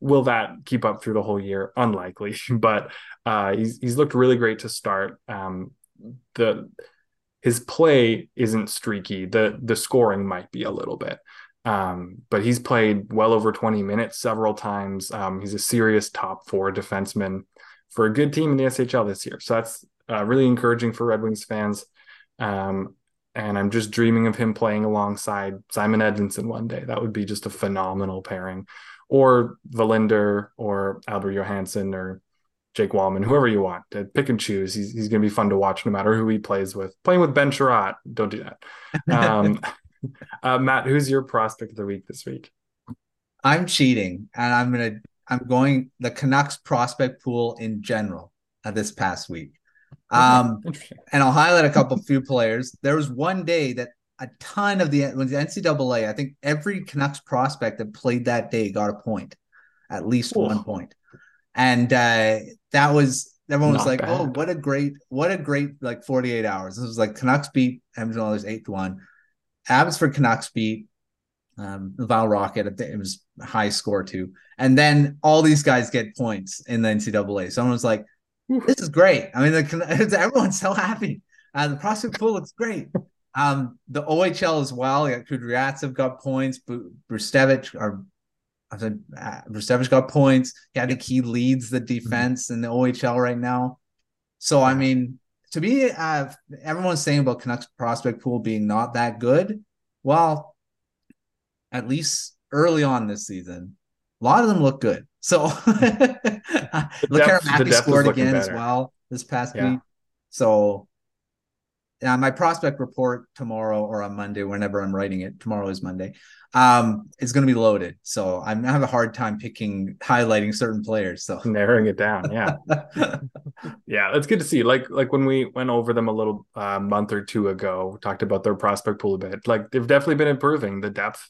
will that keep up through the whole year? Unlikely, but uh, he's he's looked really great to start. Um, the his play isn't streaky. The the scoring might be a little bit. Um, but he's played well over twenty minutes several times. Um, he's a serious top four defenseman for a good team in the S H L this year. So that's uh, really encouraging for Red Wings fans. Um, and I'm just dreaming of him playing alongside Simon Edvinsson one day. That would be just a phenomenal pairing. Or Valinder or Albert Johansson or Jake Wallman, whoever you want to pick and choose. He's, he's going to be fun to watch no matter who he plays with. Playing with Ben Chiarot, don't do that. Um, Uh, Matt, who's your prospect of the week this week? I'm cheating, and I'm gonna I'm going the Canucks prospect pool in general uh, this past week. Um, and I'll highlight a couple few players. There was one day that a ton of the when the N C double A, I think every Canucks prospect that played that day got a point, at least Ooh. one point, and uh, that was. Everyone was Not like, bad. "Oh, what a great, what a great like forty-eight hours." This was like Canucks beat Edmonton Oilers eight to one. Abbotsford Canucks beat um, Laval Rocket. It was a high score too. And then all these guys get points in the N C double A. Someone was like, this is great. I mean, the, everyone's so happy. Uh, the prospect pool looks great. Um, the O H L as well. You got Kudryavtsev got points. Brustevich or I said uh, Brustevich got points. Yeah, I think he leads the defense in the O H L right now. So, I mean, to me, uh, everyone's saying about Canucks prospect pool being not that good. Well, at least early on this season, a lot of them look good. So, Lekaramaki scored again better. as well this past yeah. week. So, uh, my prospect report tomorrow or on Monday, whenever I'm writing it, tomorrow is Monday, um, is going to be loaded. So, I'm I have a hard time picking, highlighting certain players. So, narrowing it down. Yeah. Yeah, that's good to see. Like like when we went over them a little uh, month or two ago, we talked about their prospect pool a bit. Like they've definitely been improving. The depth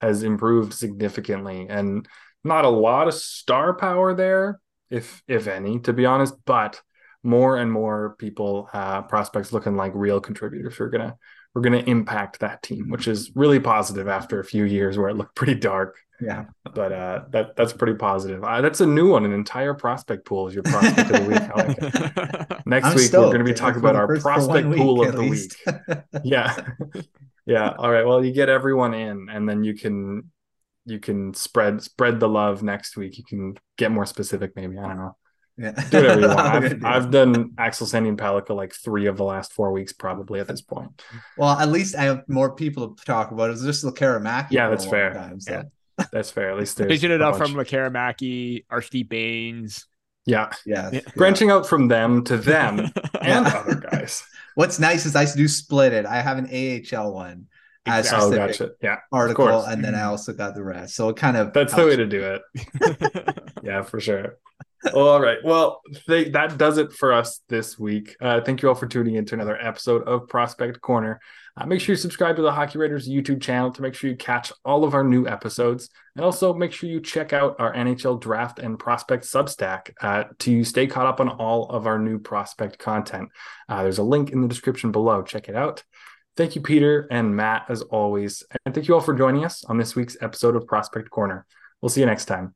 has improved significantly, and not a lot of star power there, if if any, to be honest. But more and more people, uh, prospects looking like real contributors, are gonna we're gonna impact that team, which is really positive after a few years where it looked pretty dark. Yeah, but uh, that that's pretty positive. Uh, that's a new one. An entire prospect pool is your prospect of the week. I like it. Next I'm week stoked. We're going to be talking about our prospect pool of the least. week. Yeah, yeah. All right. Well, you get everyone in, and then you can you can spread spread the love next week. You can get more specific, maybe. I don't know. Yeah, do whatever you want. I've, do I've done Axel Sandin-Pelica like three of the last four weeks, probably at this point. Well, at least I have more people to talk about. It was just Lekaramaki. Yeah, that's fair. Time, so. Yeah. That's fair. At least there's division it up bunch. From Lekaramaki, Archie Baines. Yeah. Yeah. yeah. Branching out from them to them and other guys. What's nice is I do split it. I have an A H L one as exactly. oh, gotcha. yeah, article, and then I also got the rest. So it kind of that's helps. The way to do it. Yeah, for sure. All right. Well, they, that does it for us this week. Uh, thank you all for tuning in to another episode of Prospect Corner. Uh, make sure you subscribe to the Hockey Writers YouTube channel to make sure you catch all of our new episodes. And also make sure you check out our N H L Draft and Prospect Substack uh, to stay caught up on all of our new prospect content. Uh, there's a link in the description below. Check it out. Thank you, Peter and Matt, as always. And thank you all for joining us on this week's episode of Prospect Corner. We'll see you next time.